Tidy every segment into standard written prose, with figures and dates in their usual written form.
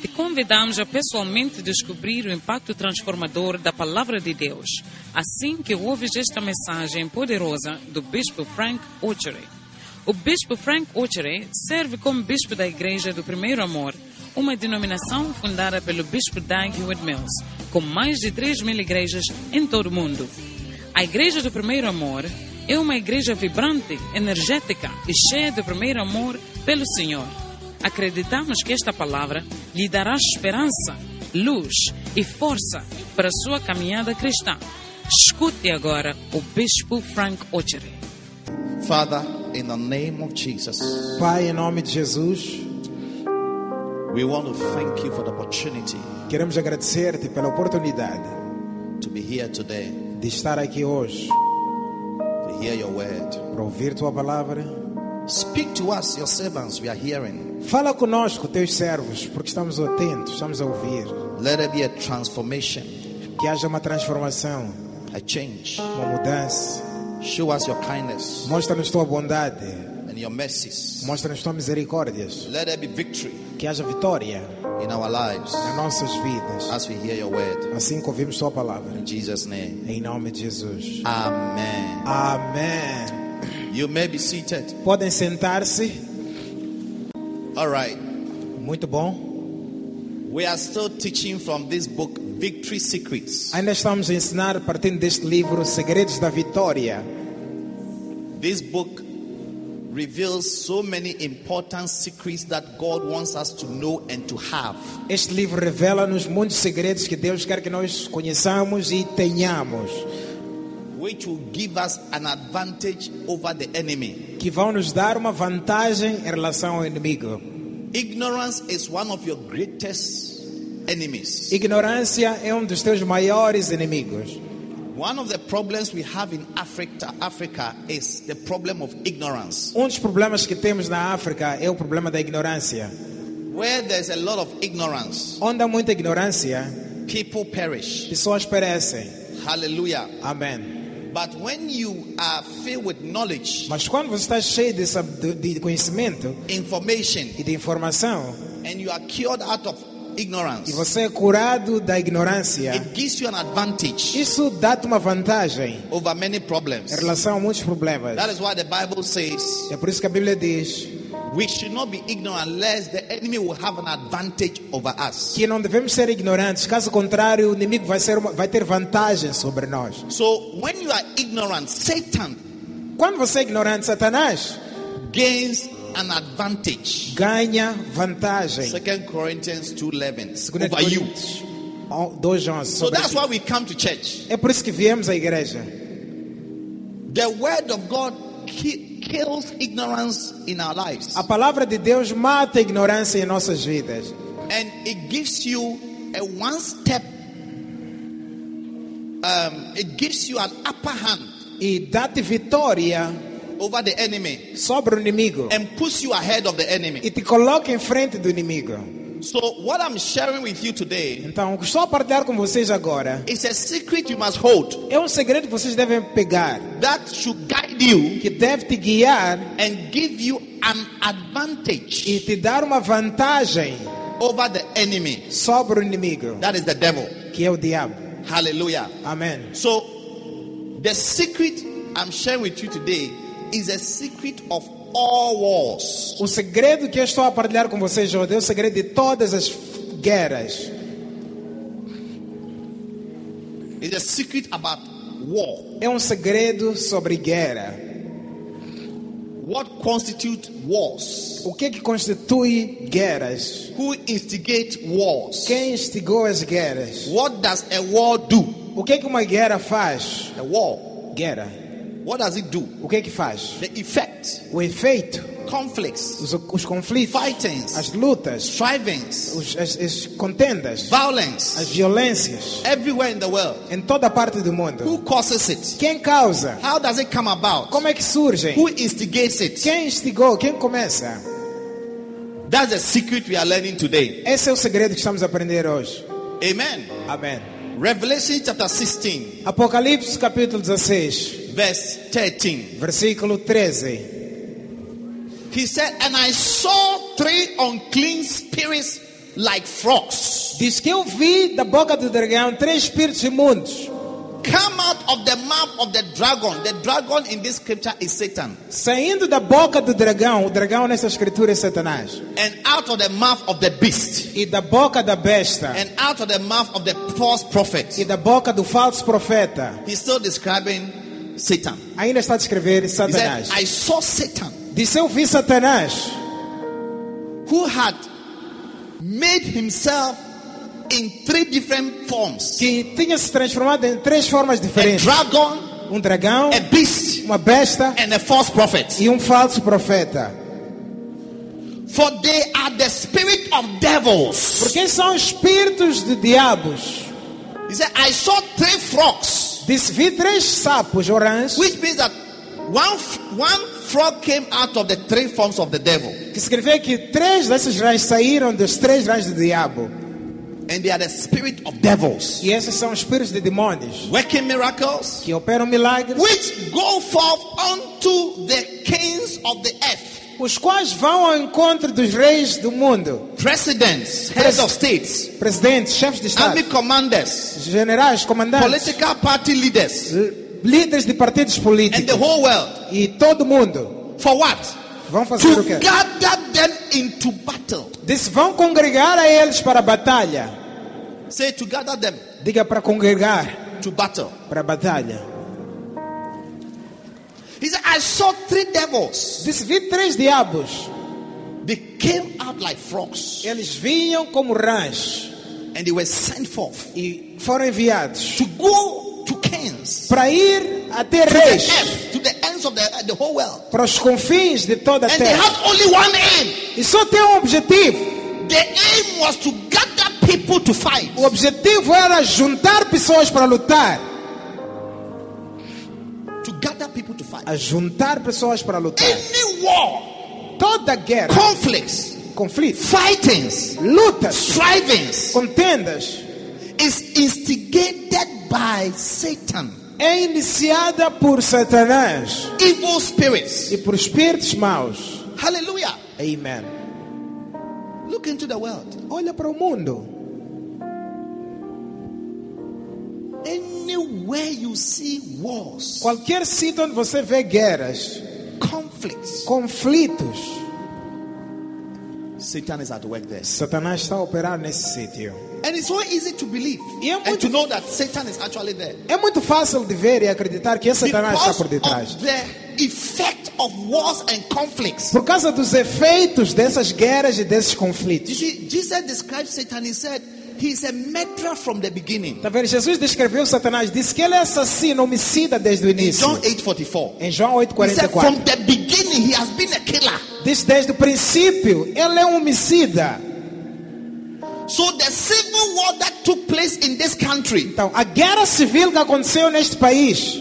Te convidamos a pessoalmente descobrir o impacto transformador da Palavra de Deus, assim que ouves esta mensagem poderosa do Bispo Frank Ocheri. O Bispo Frank Ocheri serve como Bispo da Igreja do Primeiro Amor, uma denominação fundada pelo Bispo Dan Ewood Mills, com mais de 3.000 igrejas em todo o mundo. A Igreja do Primeiro Amor é uma igreja vibrante, energética e cheia do primeiro amor pelo Senhor. Acreditamos que esta palavra lhe dará esperança, luz e força para a sua caminhada cristã. Escute agora o Bispo Frank Ocheri. Father, in the name of Jesus. Pai, em nome de Jesus. We want to thank you for the opportunity. Queremos agradecer-te pela oportunidade to be here today. De estar aqui hoje. To hear your word. Para ouvir tua palavra. Speak to us, your servants, we are hearing. Fala conosco, teus servos, porque estamos atentos, estamos a ouvir. Let there be a transformation. Que haja uma transformação. A change. Uma mudança. Show us your kindness. Mostra-nos tua bondade. And your mercies. Mostra-nos tua misericórdia. Let there be victory. Que haja vitória in our lives. Nas nossas vidas. As we hear your word. Assim que ouvimos tua palavra. In Jesus' name. Em nome de Jesus. Amém. Amém. You may be seated. Podem sentar-se. All right. Muito bom. We are still teaching from this book, Victory Secrets. Ainda estamos a ensinar partindo deste livro, Segredos da Vitória. This book reveals so many important secrets that God wants us to know and to have. Este livro revela-nos muitos segredos que Deus quer que nós conheçamos e tenhamos. Which will give us an advantage over the enemy. Que vão nos dar uma vantagem em relação ao inimigo. Ignorance is one of your greatest enemies. Ignorância é dos teus maiores inimigos. One of the problems we have in Africa is the problem of ignorance. Dos problemas que temos na África é o problema da ignorância. Where there's a lot of ignorance, onde há muita ignorância, people perish. Pessoas perecem. Hallelujah. Amen. But when you are filled with knowledge, mas quando você está cheio de conhecimento, information, e de informação, and you are cured out of ignorance, e você é curado da ignorância, it gives you an advantage. Isso dá-te uma vantagem over many problems. Em relação a muitos problemas. That is why the Bible says, é por isso que a Bíblia diz, we should not be ignorant lest the enemy will have an advantage over us. Que não devemos ser ignorantes, caso contrário o inimigo vai ter vantagem sobre nós. So when you are ignorant, Satan, quando você é ignorante, Satanás gains an advantage. Ganha vantagem. 2 Corinthians 2:11 over you. 2:11. So that's why we come to church. É por isso que viemos à igreja. The word of God kills ignorance in our lives. A palavra de Deus mata a ignorância em nossas vidas. And it gives you a one step. It gives you an upper hand. E dá-te vitória over the enemy, sobre o inimigo, and puts you ahead of the enemy. E te coloca em frente do inimigo. So what I'm sharing with you today, então, o que estou a partilhar com vocês agora, is a secret you must hold. É segredo que vocês devem pegar. That should guide you, que deve te guiar, and give you an advantage. E te dar uma vantagem over the enemy. Sobre o inimigo. That is the devil. Que é o diabo. Hallelujah. Amen. So the secret I'm sharing with you today is a secret of all wars. O segredo que eu estou a partilhar com vocês hoje é o segredo de todas as guerras. It's a secret about war. É segredo sobre guerra. What constitutes wars? O que é que constitui guerras? Who instigates wars? Quem instigou as guerras? What does a war do? O que é que uma guerra faz? A war. Guerra. What does it do? O que é que faz? The effect. O efeito. Conflicts. Os conflitos. Fightings. As lutas. Strivings. As contendas. Violence. As violências. Everywhere in the world. Em toda parte do mundo. Who causes it? Quem causa? How does it come about? Como é que surge? Who instigates it? Quem instigou? Quem começa? That's the secret we are learning today. Esse é o segredo que estamos a aprender hoje. Amen. Amen. Revelation chapter 16. Apocalipse capítulo 16. Verse 13. Versículo 13. He said, and I saw three unclean spirits like frogs. Diz que eu vi da boca do dragão três espíritos imundos. Come out of the mouth of the dragon. The dragon in this scripture is Satan. Saindo da boca do dragão, o dragão nessa escritura é Satanás. And out of the mouth of the beast. E da boca da besta. And out of the mouth of the false prophet. E da boca do falso profeta. He's still describing Satan. Ainda está a descrever Satanás. He said, I saw Satan. Disse, eu vi Satanás. Who had made himself in three different forms. Que tinha se transformado em três formas diferentes. A dragon, dragão, a beast, uma besta, and a false prophet. E falso profeta. For they are the spirit of devils. Porque são espíritos de diabos. He said, I saw three frogs. Disse, vi três sapos orange. Which means that one frog came out of the three forms of the devil. Que significa que três dessas rãs saíram dos três rãs do diabo. And they are the spirit of devils. E esses são espíritos de demônios. Working miracles. Que operam milagres. Which go forth unto the kings of the earth. Os quais vão ao encontro dos reis do mundo. Presidents, heads of states. Presidentes, chefes de estado. Army commanders. Generais, comandantes. Political party leaders. Líderes de partidos políticos. And the whole world. E todo mundo. For what? Vão fazer o quê? To gather them into battle. Disse, vão congregar a eles para a batalha. Say to gather them. Diga para congregar. To battle. Para batalha. He said, I saw three devils. Disse, vi três diabos. They came out like frogs. Eles vinham como rãs. And they were sent forth. E foram enviados. To go to kings. Para ir até reis. To the ends of the whole world. Para os confins de toda a terra. And they had only one aim. E só tem objetivo. The aim was to gather people to fight. O objetivo era juntar pessoas para lutar. To gather people to fight. A juntar pessoas para lutar. Any war, toda guerra, conflitos, fightings, lutas, strivings, contendas, is instigated by Satan. É iniciada por Satanás. Evil spirits. E por espíritos maus. Hallelujah. Amen. Look into the world. Olha para o mundo. Anywhere you see wars. Qualquer sítio onde você vê guerras. Conflitos. Satan is at work there. Satanás está a operar nesse sítio. And it's so easy to believe. And to know that Satan is actually there. É muito fácil de ver e acreditar que Satanás está por detrás. Effect of wars and conflicts. Por causa dos efeitos dessas guerras e desses conflitos. You see, Jesus described Satan. He said he is a murderer from the beginning. Tá vendo? Jesus descreveu Satanás, disse que ele é assassino, homicida desde o início. In John 8:44. Em João 8:44. He said from the beginning he has been a killer. Diz desde o princípio, ele é homicida. So the civil war that took place in this country. Então, a guerra civil que aconteceu neste país.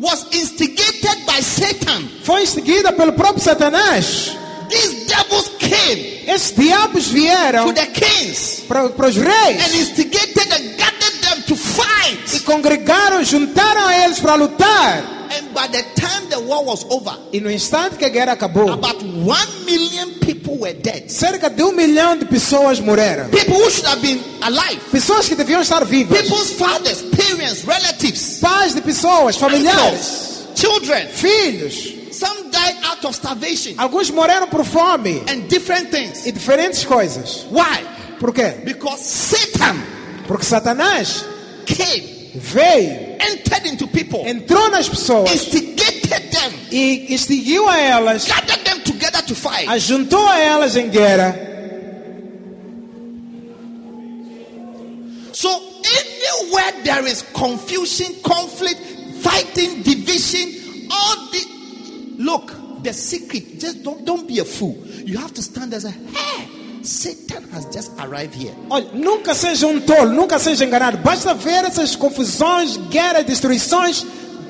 Was instigated by Satan. Foi instigada pelo próprio Satanás. These devils came. Esses diabos vieram. To the kings. Para os reis. And instigated and gathered them to fight. E congregaram, juntaram a eles para lutar. And by the time the war was over, e no instante que a guerra acabou, about 1 million people were dead. Cerca de 1 milhão de pessoas morreram. People who should have been alive. Pessoas que deviam estar vivas. People's fathers, parents, relatives. Pais de pessoas, familiares. Animals, children, filhos. Some died out of starvation. Alguns morreram por fome. And different things. E diferentes coisas. Why? Por quê? Because Satan. Porque Satanás veio. Entered into people. Entrou nas pessoas. Instigated them. E instigou a elas. Gathered them together to fight. Ajuntou a elas em guerra. So anywhere there is confusion, conflict, fighting, division, all the look, the secret, just don't be a fool. You have to stand as a hey. Satan has just arrived here. Olha, nunca seja um tolo, nunca seja enganado. Basta ver essas confusões, guerras, destruições.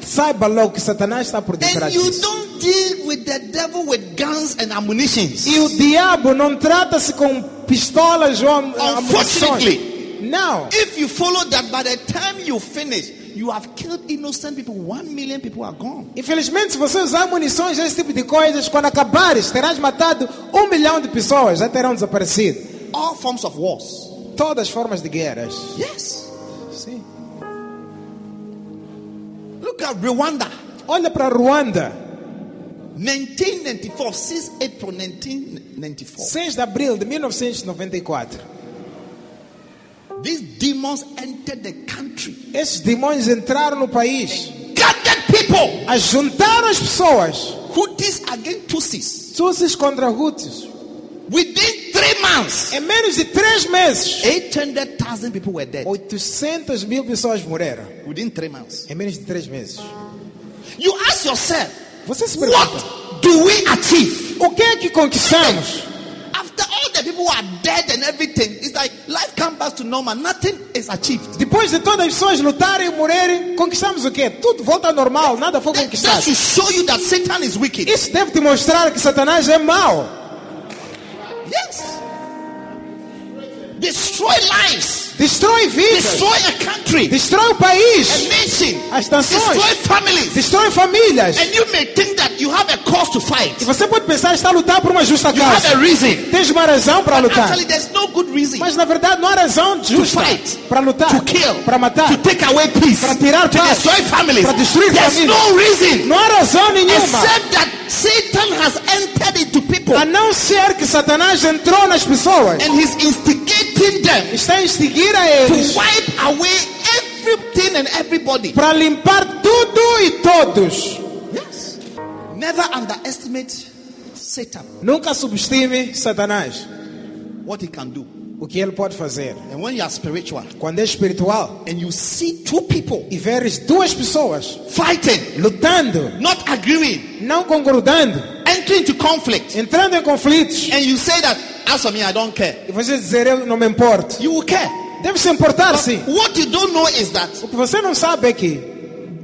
Saiba logo que Satanás está por detrás. And you don't deal with the devil with guns and ammunition. E o diabo não trata-se com pistolas ou amunições. Não. If you follow that, by the time you finish, you have killed innocent people. 1 million people are gone. Infelizmente, se você usar munições, esse tipo de coisas, quando acabares, terás matado 1 milhão de pessoas, já terão desaparecido. in all forms of wars. Todas as formas de guerras. Yes. Sim. Look at Rwanda. Olha para Ruanda. 1994, 6 April 1994. 6 de abril de 1994. These demons entered the country. Esses demônios entraram no país. Gathered people. Ajuntaram as pessoas. Hutus against Tutsis. Tutsis contra Hutus. Within 3 months. Em menos de 3 meses. 800,000 people were dead. 800,000 pessoas morreram. Within 3 months. Em menos de 3 meses. You ask yourself. Você se pergunta. What do we achieve? O que é que conquistamos? People are dead and everything. It's like life comes back to normal. Nothing is achieved. Depois de todas as pessoas lutarem e morrerem, conquistamos o quê? Tudo volta ao normal, nada foi conquistado. That should show you that Satan is wicked. Isso deve te mostrar que Satanás é mau. Yes. Destroy lives. Destrói vidas. Destroy a country. Destrói o país. A nation. As nações. Destroy families. Destrói famílias. And you may think that you have a cause to fight. E você pode pensar está a lutar por uma justa causa. You have a reason. Tens uma razão para lutar. Actually, there's no good reason. Mas na verdade não há razão justa para lutar. To kill. Para matar. To take away peace. Para tirar paz. To destroy families. Para destruir famílias. There's no reason. Não há razão nenhuma. Except that Satan has entered into people. A não ser que Satanás entrou nas pessoas. And he's instigating them. Está instigando a eles. To wipe away everything and everybody. Para limpar tudo e todos. Yes. Never underestimate Satan. Nunca subestime Satanás. What he can do. O que ele pode fazer. And when you are spiritual, quando é espiritual, and you see two people, e veres duas pessoas fighting, lutando, not agreeing, não concordando, entering into conflict, entrando em conflitos, and you say that as for me I don't care. E você dizer eu não me importo. You will care. Deve se importar sim. What you don't know is that o que você não sabe é que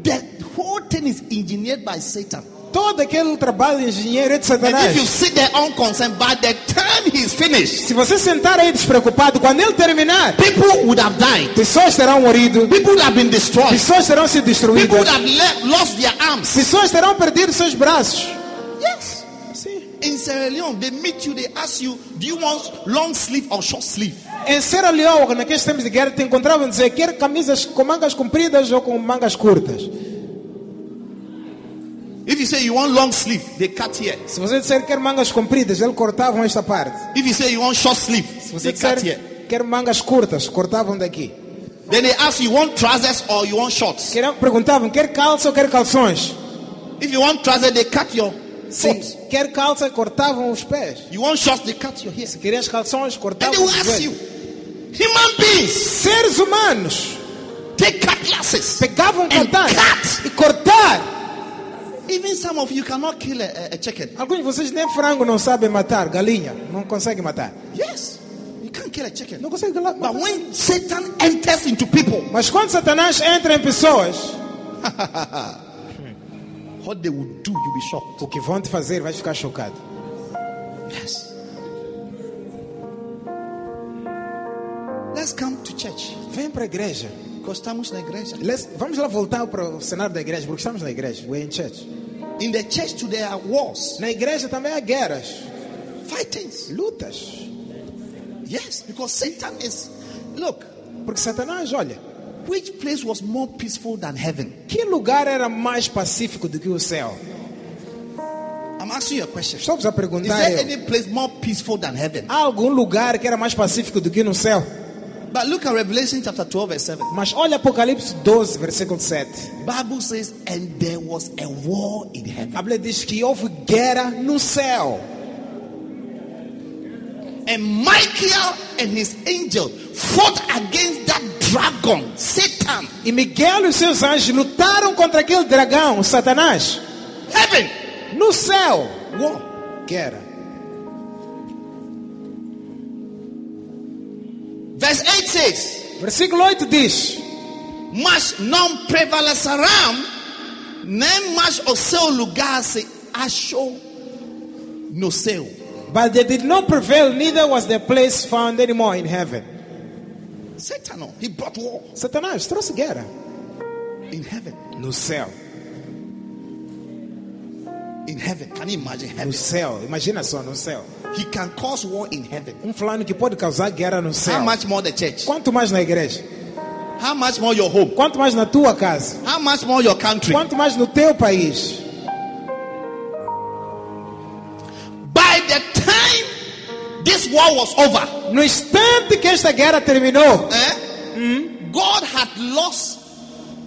the whole thing is engineered by Satan. Todo aquele trabalho engenheiro é de Satanás. And if you sit there unconcerned, by the time he's finished, se você sentar aí despreocupado, quando ele terminar, people would have died. Pessoas terão morrido. People would have been destroyed. Pessoas terão sido destruídas. People would have lost their arms. Pessoas terão perdido seus braços. Yes. Sim. In Sierra Leone, they meet you, they ask you, do you want long sleeve or short sleeve? Em Sierra Leone, naqueles tempos de guerra, te encontravam dizer quer camisas com mangas compridas ou com mangas curtas. If you say you want long sleeve, they cut here. Se você disser que quer mangas compridas, eles cortavam esta parte. If you say you want short sleeve, se você disser que quer mangas curtas, cortavam daqui. Then they ask you want trousers or you want shorts. Perguntavam quer calça ou quer calções. If you want trousers, they cut your foot. Se quer calça, cortavam os pés. You want shorts, they cut your hair. Se querias calções, cortavam os pés. And they will ask you, human beings, seres humanos, take cutlasses, pegavam e cortavam. Even some of you cannot kill a chicken. Alguns de vocês nem frango não sabem matar, galinha, não conseguem matar. Yes, you can't kill a chicken. Não consegue matar. But when Satan enters into people, mas quando Satanás entra em pessoas, what they will do, you'll be shocked. O que vão te fazer, vai ficar chocado. Yes. Let's come to church. Vem para a igreja. Estamos na igreja. Vamos lá voltar para o cenário da igreja, porque estamos na igreja. We're in church. In the church today are wars. Na igreja também há guerras. Fightings. Lutas. Yes, because Satan is... Look. Porque Satanás, olha. Which place was more peaceful than heaven? Que lugar era mais pacífico do que o céu? I'm asking you a question. Estou a perguntar. Is there any place more peaceful than heaven? Há algum lugar que era mais pacífico do que no céu? But look at Revelation chapter 12 verse 7. Mas olha Apocalipse 12 versículo 7. Bible says and there was a war in heaven. A Bíblia diz que houve guerra no céu. And Michael and his angel fought against that dragon, Satan. E Miguel e seus anjos lutaram contra aquele dragão, Satanás. Heaven, no céu, war, guerra. Verse 8 says, versículo 8 diz: Mas não prevalecerão, nem mais o seu lugar se achou no céu. But they did not prevail, neither was their place found anymore in heaven. Satan, he brought war. Satanás trouxe guerra. In heaven. No céu. In heaven. Can you imagine heaven? No céu. Imagina só, no céu. he can cause war in heaven. Fulano que pode causar guerra no céu. How much more the church? Quanto mais na igreja? How much more your home? Quanto mais na tua casa? How much more your country? Quanto mais no teu país? By the time this war was over, no instante que esta guerra terminou, God had lost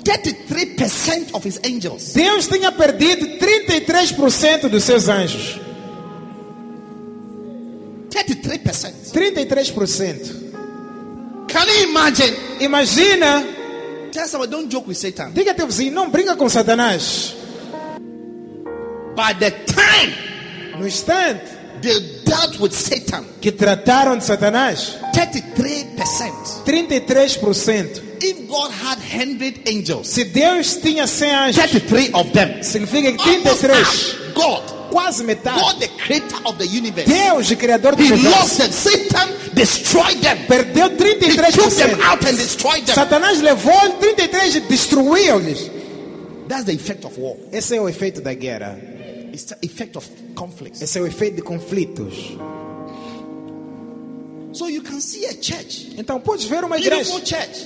33% of his angels. Deus tinha perdido 33% dos seus anjos. 33%. 33%. Can you imagine? Imagina. Tell someone, don't joke with Satan. Diga a teu vizinho, não brinca com Satanás. By the time, no instante, they dealt with Satan, que trataram de Satanás, 33%. 33%. If God had 100 angels, se Deus tinha 100 anjos, 33 of them, significa que 33, God, quase metade, God the creator of the universe, Deus, o criador do universo, he lost them. Satan destroyed them. Perdeu 33%. He took them out and destroyed them. Satanás levou 33 e destruiu-lhes. That's the effect of war. Esse é o efeito da guerra. It's the effect of conflicts. Esse é o efeito de conflitos. So you can see a church. Então podes ver uma igreja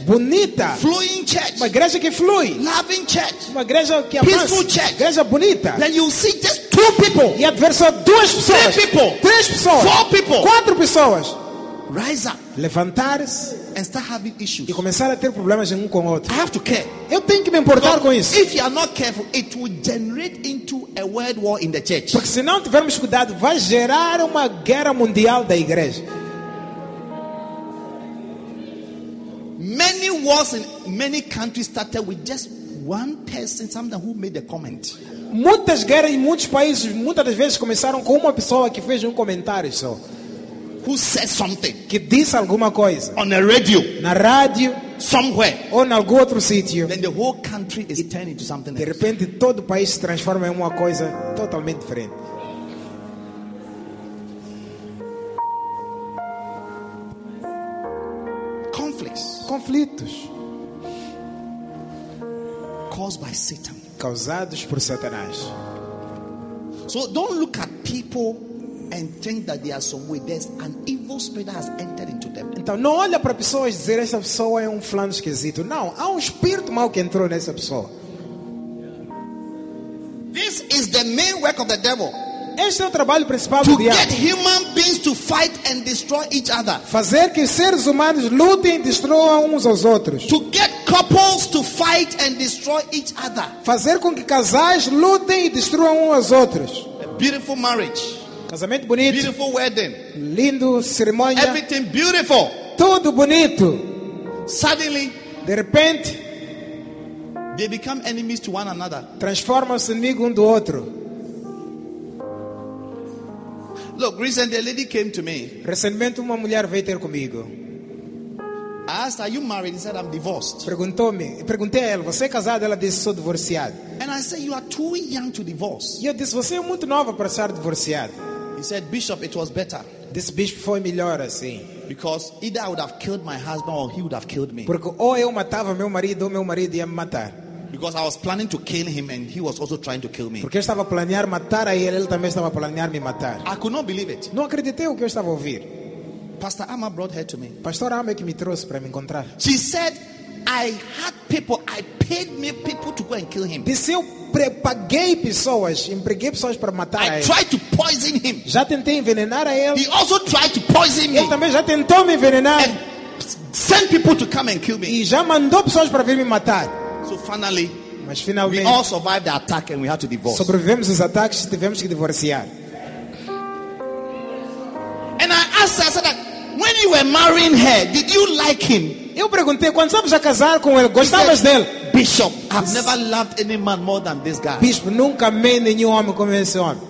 bonita, flowing church, uma igreja que flui, loving church, uma igreja que avança, peaceful church, igreja bonita. Then you see just 2 people. E adverso só 2 pessoas, 3 people, 3 pessoas, 4 people, 4 pessoas. Rise up, levantar-se, and start having issues. E começar a ter problemas um com o outro. I have to care. Eu tenho que me importar com isso. If you are not careful, it will generate into a world war in the church. Porque se não tivermos cuidado, vai gerar uma guerra mundial da igreja. Many wars in many countries started with just one person, someone who made a comment. Muitas guerras em muitos países, muitas das vezes começaram com uma pessoa que fez comentário só. Who said something? Que disse alguma coisa. On a radio. Na rádio. Somewhere. Ou em algum outro sítio. Then the whole country is turning to something else. De repente todo o país se transforma em uma coisa totalmente diferente. Conflitos caused by Satan, causados por Satanás. So don't look at people and think that they are some way. There's an evil spirit that has entered into them. Então não olha para pessoas e dizer essa pessoa é um fulano esquisito. Não, há espírito mau que entrou nessa pessoa. This is the main work of the devil. Este é o trabalho principal do diabo. To get human beings to fight and destroy each other. Fazer que seres humanos lutem e destruam uns aos outros. To get couples to fight and destroy each other. Fazer com que casais lutem e destruam uns aos outros. A beautiful marriage. Casamento bonito. Beautiful wedding. Lindo cerimônia. Everything beautiful. Tudo bonito. Suddenly, de repente, they become enemies to one another. Transformam-se inimigos do outro. Look, recently a lady came to me. Recentemente uma mulher veio ter comigo. I asked, "Are you married?" He said, "I'm divorced." Perguntei a ela, "Você é casado?" Ela disse, "Sou divorciado." And I said, "You are too young to divorce." E eu disse, "Você é muito nova para estar divorciado." He said, "Bishop, it was better." Disse, "Bishop, foi melhor assim." Because either I would have killed my husband or he would have killed me. Porque ou eu matava meu marido ou meu marido ia me matar. Because I was planning to kill him and he was also trying to kill me. Porque eu estava a planear matar a ele também estava a planear me matar. I could not believe it. Não acreditei o que eu estava a ouvir. Pastor Ama brought her to me. Pastor Ama que me trouxe para me encontrar. She said, "I had people, I paid me people to go and kill him." Disse, eu paguei pessoas, empreguei pessoas para matar a ele. I tried to poison him. Já tentei envenenar a ele. He also tried to poison me. Ele também já tentou me envenenar. And sent people to come and kill me. E já mandou pessoas para vir me matar. So finally, we all survived the attack and we had to divorce. Sobrevivemos os ataques e tivemos que divorciar. And I asked her, I said, "When you were marrying her, did you like him?" Eu perguntei, quando estavas a casar com ele, gostavas dele? "Bishop, I've never loved any man more than this guy." Bispo, nunca amei nenhum homem como esse homem.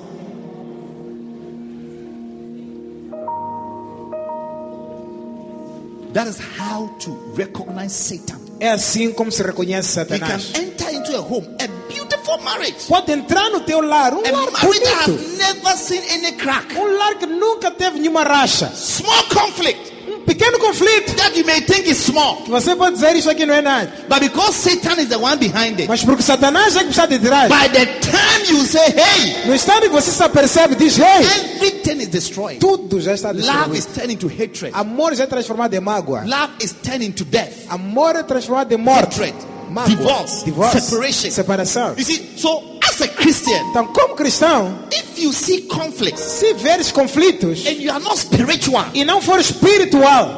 That is how to recognize Satan. É assim como se reconhece Satanás. He can enter into a home, a beautiful marriage. Pode entrar no teu lar, lar bonito. I have never seen any crack. Lar que nunca teve nenhuma racha. Small conflict. pequeno conflito that you may think is small, que você pode dizer isso aqui não é nada, but because Satan is the one behind it, mas porque Satanás é que está de trás, by the time you say hey, no instante que você se apercebe diz hey, everything is destroyed, tudo já está destruído. Love is turning to hatred, amor já é transformado em mágoa. Love is turning to death, amor é transformado em morte. Hatred, mágoa, divorce, separation, separação. You see, so as a Christian, então como cristão, if you see conflicts, se veres conflitos, and you are not spiritual, e não for espiritual,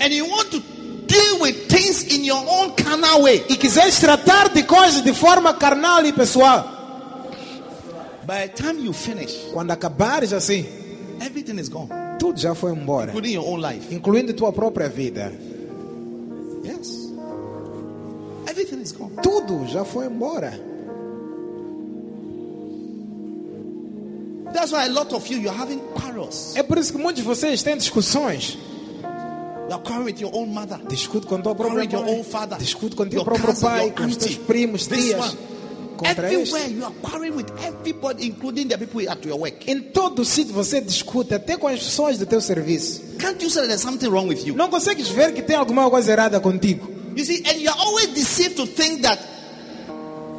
and you want to deal with things in your own carnal way, e quiseres tratar de coisas de forma carnal e pessoal, by the time you finish, quando acabares assim, everything is gone, tudo já foi embora, including your own life, incluindo tua própria vida. Yes, everything is gone, tudo já foi embora. That's why a lot of you are having quarrels. É por isso que muitos de vocês têm discussões. You are quarreling with your own mother. Discute com tua própria mãe. Your own father. Discute com teu próprio pai, com teus primos, tias. Everywhere you are quarreling with everybody, including the people at your work. Em todo sítio você discute, até com as pessoas do teu serviço. Can't you say there's something wrong with you? Não consegues ver que tem alguma coisa errada contigo? You see, and you are always deceived to think that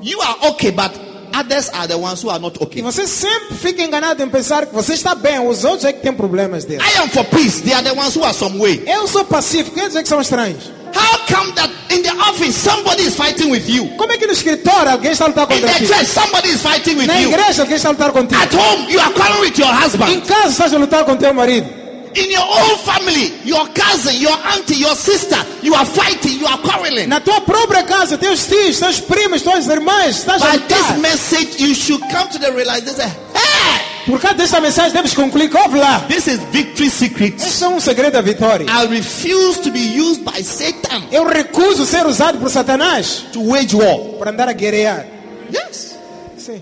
you are okay, but others are the ones who are not okay. E você sempre fica enganado em pensar que você está bem, os outros é que têm problemas deles. I am for peace, they are the ones who are some way. Eu sou pacífico, eles é que são estranhos. How come that in the office somebody is fighting with you? Como é que no escritório alguém está a lutar contra ti? In the church somebody is fighting with you. Na igreja alguém está a lutar contigo. At home you are quarreling with your husband. Em casa estás a lutar com teu marido. In your own family, your cousin, your auntie, your sister, you are fighting, you are quarreling. Na tua própria casa, teus tios, teus primos, tuas irmãs, estás a lutar. By this message, you should come to the realization. Hey! Por causa desta mensagem, deves concluir que ouve lá. This is Victory Secrets. Este é segredo da vitória. I refuse to be used by Satan. Eu recuso ser usado por Satanás. To wage war. Para andar a guerrear. Yes. Sim.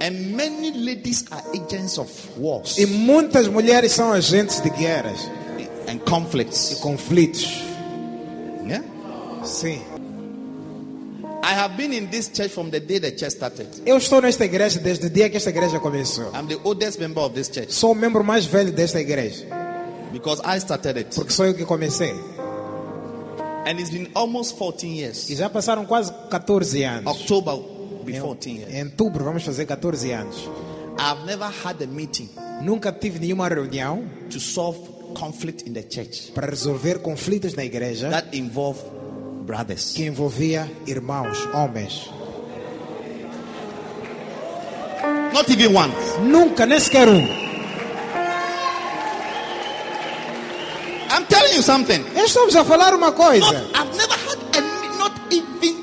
And many ladies are agents of wars. E muitas mulheres são agentes de guerras. And conflicts. E conflitos. Yeah? Sim. I have been in this church from the day the church started. Eu estou nesta igreja desde o dia que esta igreja começou. I'm the oldest member of this church. Sou o membro mais velho desta igreja. Because I started it. Porque sou eu que comecei. And it's been almost 14 years. E já passaram quase 14 anos. October. Em outubro vamos fazer 14 anos. I've never had a meeting. Nunca tive nenhuma reunião to solve conflict in the church. Para resolver conflitos na igreja. That involve brothers. Que envolvia irmãos, homens. Not even one. Nunca, nem sequer um. I'm telling you something. Estamos a falar uma coisa. I've never had a, not even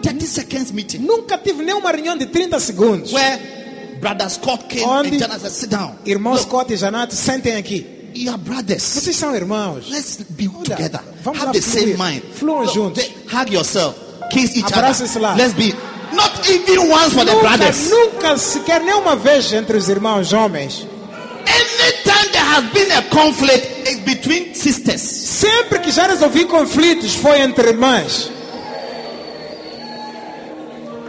30 seconds meeting. Nunca tive nenhuma reunião de 30 segundos. Where brother Scott came and Jonathan said, sit down. Irmão look, Scott e Jonathan, sentem aqui. You are brothers. Vocês são irmãos. Let's be together. Vamos have the same mind. Fluam juntos. Hug yourself. Kiss each other. Lá. Let's be. Not even once for the brothers. Nunca sequer nenhuma vez entre os irmãos homens. Anytime there has been a conflict is between sisters. Sempre que já resolvi conflitos foi entre irmãs.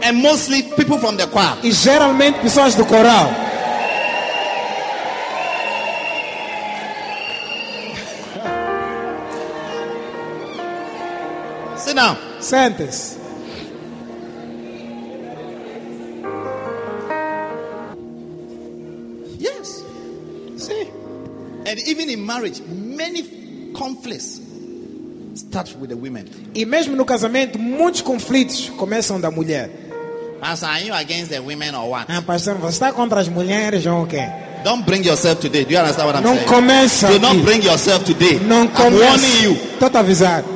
And mostly people from the choir. E geralmente pessoas do coral. Sit down. Sentence. Yes. See. And even in marriage, many conflicts start with the women. E mesmo no casamento, muitos conflitos começam da mulher. Pastor, are you against the women or what? Ah, pastor, você está contra as mulheres ou o quê? Don't bring yourself today. Do you understand what I'm saying? Não começa. Do not bring yourself today. Não começa. I'm warning you. Estou te avisando.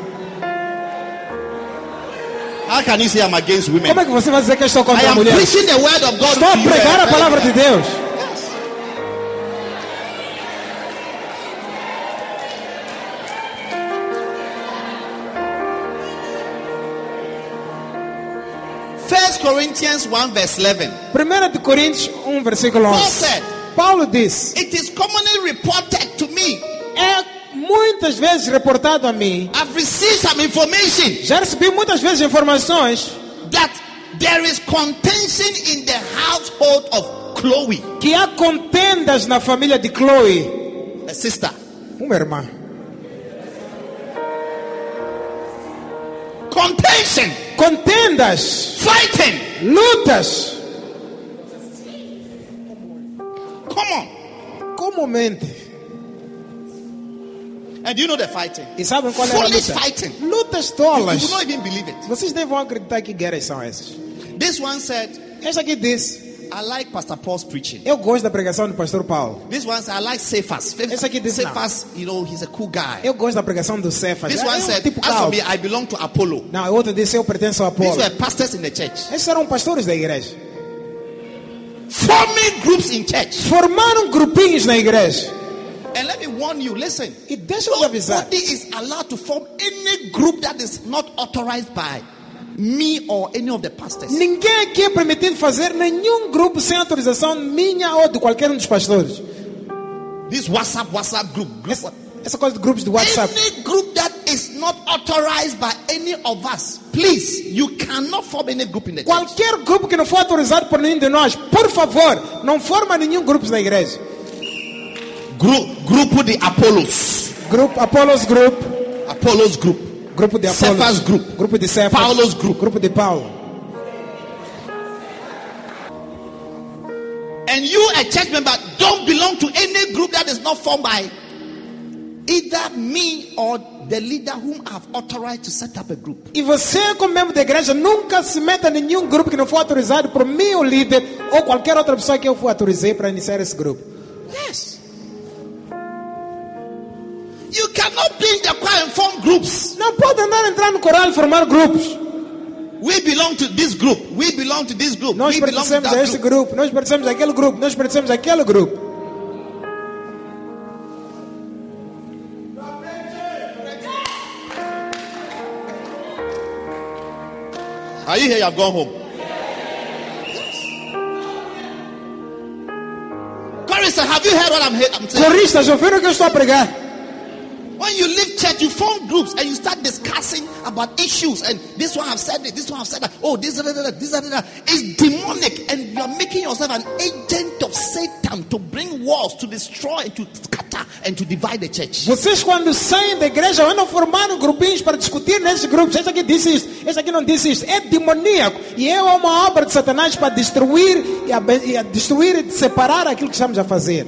How can you say I'm against women? Como é que você vai dizer que eu estou contra as mulheres? I am preaching the word of God. Estou a pregar a palavra de Deus. Yes. Corinthians 1 verse 11. 1 Coríntios 1 versículo 11. Paul said, Paulo disse, it is commonly reported to me. É muitas vezes reportado a mim. I've received some information. Já recebi muitas vezes informações. That there is contention in the household of Chloe, que há contendas na família de Chloe, a sister, uma irmã. Contention, contendas, fighting, lutas. Comumente. And do you know the fighting? E sabem qual é a luta? Fighting. Lutas tolas. You will not even believe it. Vocês nem vão acreditar que guerras são essas. This one said, esta aqui disse, I like Pastor Paul's preaching. Eu gosto da pregação do pastor Paul. This one said, I like Cephas. Esta aqui disse, Cephas, you know, he's a cool guy. Eu gosto da pregação do Cephas. This one said, tipo as for me, I belong to Apollo. Não, o outro disse, eu pertenço a Apollo. These were pastors in the church. Esses eram pastores da igreja. Forming groups in church. Formaram grupinhos na igreja. And let me warn you, listen. Nobody is allowed to form any group that is not authorized by me or any of the pastors. Ninguém aqui é permitido fazer nenhum grupo sem autorização minha ou de qualquer dos pastores. This WhatsApp group. Essa coisa de grupos de WhatsApp. Any group that is not authorized by any of us, please, you cannot form any group in the church. Qualquer grupo que não for autorizado por nenhum de nós, por favor, não forma nenhum grupo na igreja. Grupo de Apolos. Apollos Group. Grupo de Apollos. Cephas Group. Grupo de Cephas. Paulos Group. Grupo de Paulo. And you, a church member, don't belong to any group that is not formed by either me or the leader whom I have authorized to set up a group. E você, como membro da igreja, nunca se meta em nenhum grupo que não for autorizado por mim, o líder, ou qualquer outra pessoa que eu for autorizei para iniciar esse grupo. Yes. You cannot be in the choir and form groups. Não pode andar entrar no coral e formar grupos. We belong to this group. We belong to this group. Nós pertencemos a este grupo. Nós pertencemos àquele grupo. Nós pertencemos àquele grupo. Are you here? You have gone home. Chorista, have you heard what I'm saying? Chorista, já ouviram o que eu estou a pregar? When you leave church, you form groups and you start discussing about issues. And this one have said it, this one have said that. Oh, this, it's demonic, and you are making yourself an agent of Satan to bring wars, to destroy, and to scatter, and to divide the church. Vocês quando saem da igreja, andam formando grupinhos para discutir nesses grupos. Esse aqui disse isso, esse aqui não disse isso. É demoníaco e é uma obra de Satanás para destruir e a destruir e separar aquilo que estamos a fazer.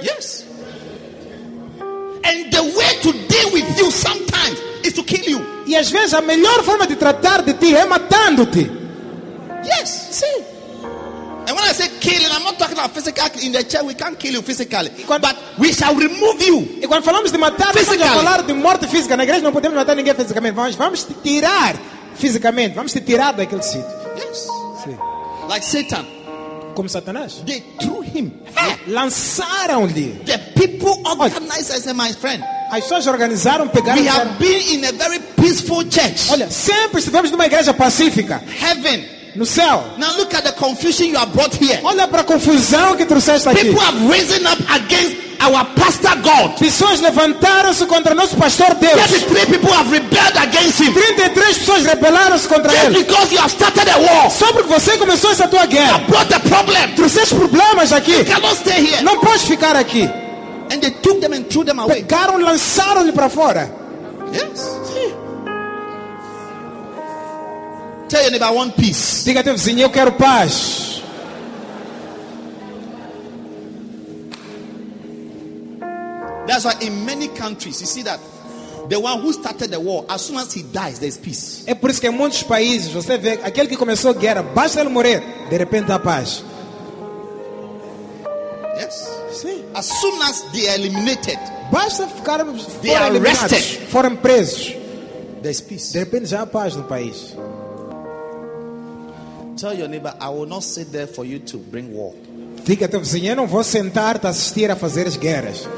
Yes. And the way to deal with you sometimes is to kill you. E às vezes a melhor forma de tratar de ti é matando-te. Yes, sim. And when I say killing, I'm not talking about physical. In the church, we can't kill you physically, but we shall remove you. E quando falamos de matar, vamos falar de morte física. Na igreja não podemos matar ninguém fisicamente. Vamos te tirar fisicamente. Vamos te tirar daquele sítio. Yes, sim. Like Satan. Como Satanás. They threw him. Lançaram-lhe. The people organized as a my friend. As pessoas organizaram, pegaram. We have been in a very peaceful church. Olha, sempre estivemos numa igreja pacífica. Heaven. No céu. Now look at the confusion you have brought here. Olha para a confusão que trouxeste aqui. People have risen up against our pastor God. Pessoas levantaram-se contra nosso pastor Deus. 33 people have rebelled against him. 33 pessoas rebelaram-se contra ele. Just because you have started a war. Só porque você começou essa tua guerra. You brought the problem. Trouxeste problemas aqui. You cannot stay here. Não podes ficar aqui. And they took them and threw them away. Pegaram, lançaram-lhe para fora. Yes. Sim. Tell your neighbor, I want peace. Diga a teu vizinho, eu quero paz. That's why in many countries you see that the one who started the war, as soon as he dies, there's peace. É por isso que em muitos países você vê aquele que começou a guerra, basta ele morrer, de repente há paz. Yes. Sim. As soon as they are eliminated, basta ficar they are arrested, foram presos, there's peace. De repente já há paz no país. Tell your neighbor, I will not sit there for you to bring war. Diga a teu vizinho, eu não vou sentar-te a assistir a fazer as guerras.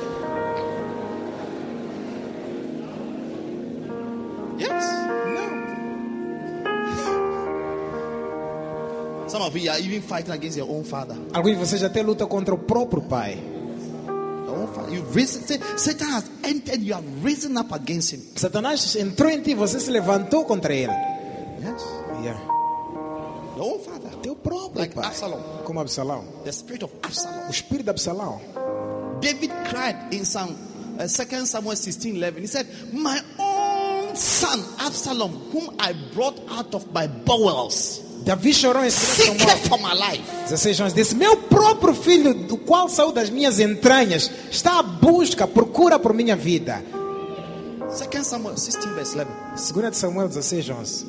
Some of you are even fighting against your own father. Alguns de vocês já até lutam contra o próprio pai. Your own father. You've risen. Satan has entered. You have risen up against him. Satanás entrou em ti. Você se levantou contra ele. Yes. Yeah. Não, father. Teu próprio like pai. Absalom. Como Absalão. The spirit of Absalom. O espírito de Absalão. David cried in Psalm 2 Samuel 16:11. He said, "My own son Absalom, whom I brought out of my bowels." Davi chorou em silêncio. João disse: meu próprio filho, do qual saiu das minhas entranhas, está à busca, procura por minha vida. 2 Samuel 16, verse 11. 2 Samuel 16, 11.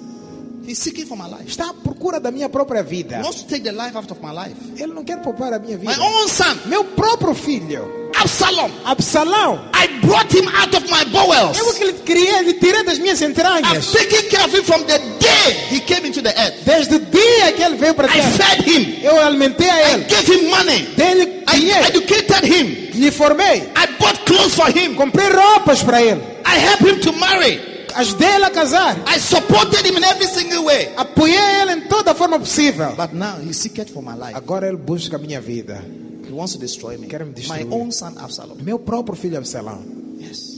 He's seeking for my life. Está à procura da minha própria vida. He wants to take the life out of my life. Ele não quer poupar a minha vida. My own son. Meu próprio filho. Absalom. Absalom. I brought him out of my bowels. Eu que ele criei, ele tirei das minhas entranhas. I've taken care of him from the day he came into the earth. Desde o dia que ele veio para a terra. I fed him. Eu alimentei a ele. I gave him money. Dei-lhe dinheiro. I educated him. Lhe formei. I bought clothes for him. Comprei roupas para ele. I helped him to marry. Ajudei ele a casar. I supported him in every single way. Apoiei ele em toda a forma possível. But now he seeks for my life. Agora ele busca a minha vida. He wants to destroy me. Quer me destruir. My own son Absalom. Meu próprio filho Absalão. Yes.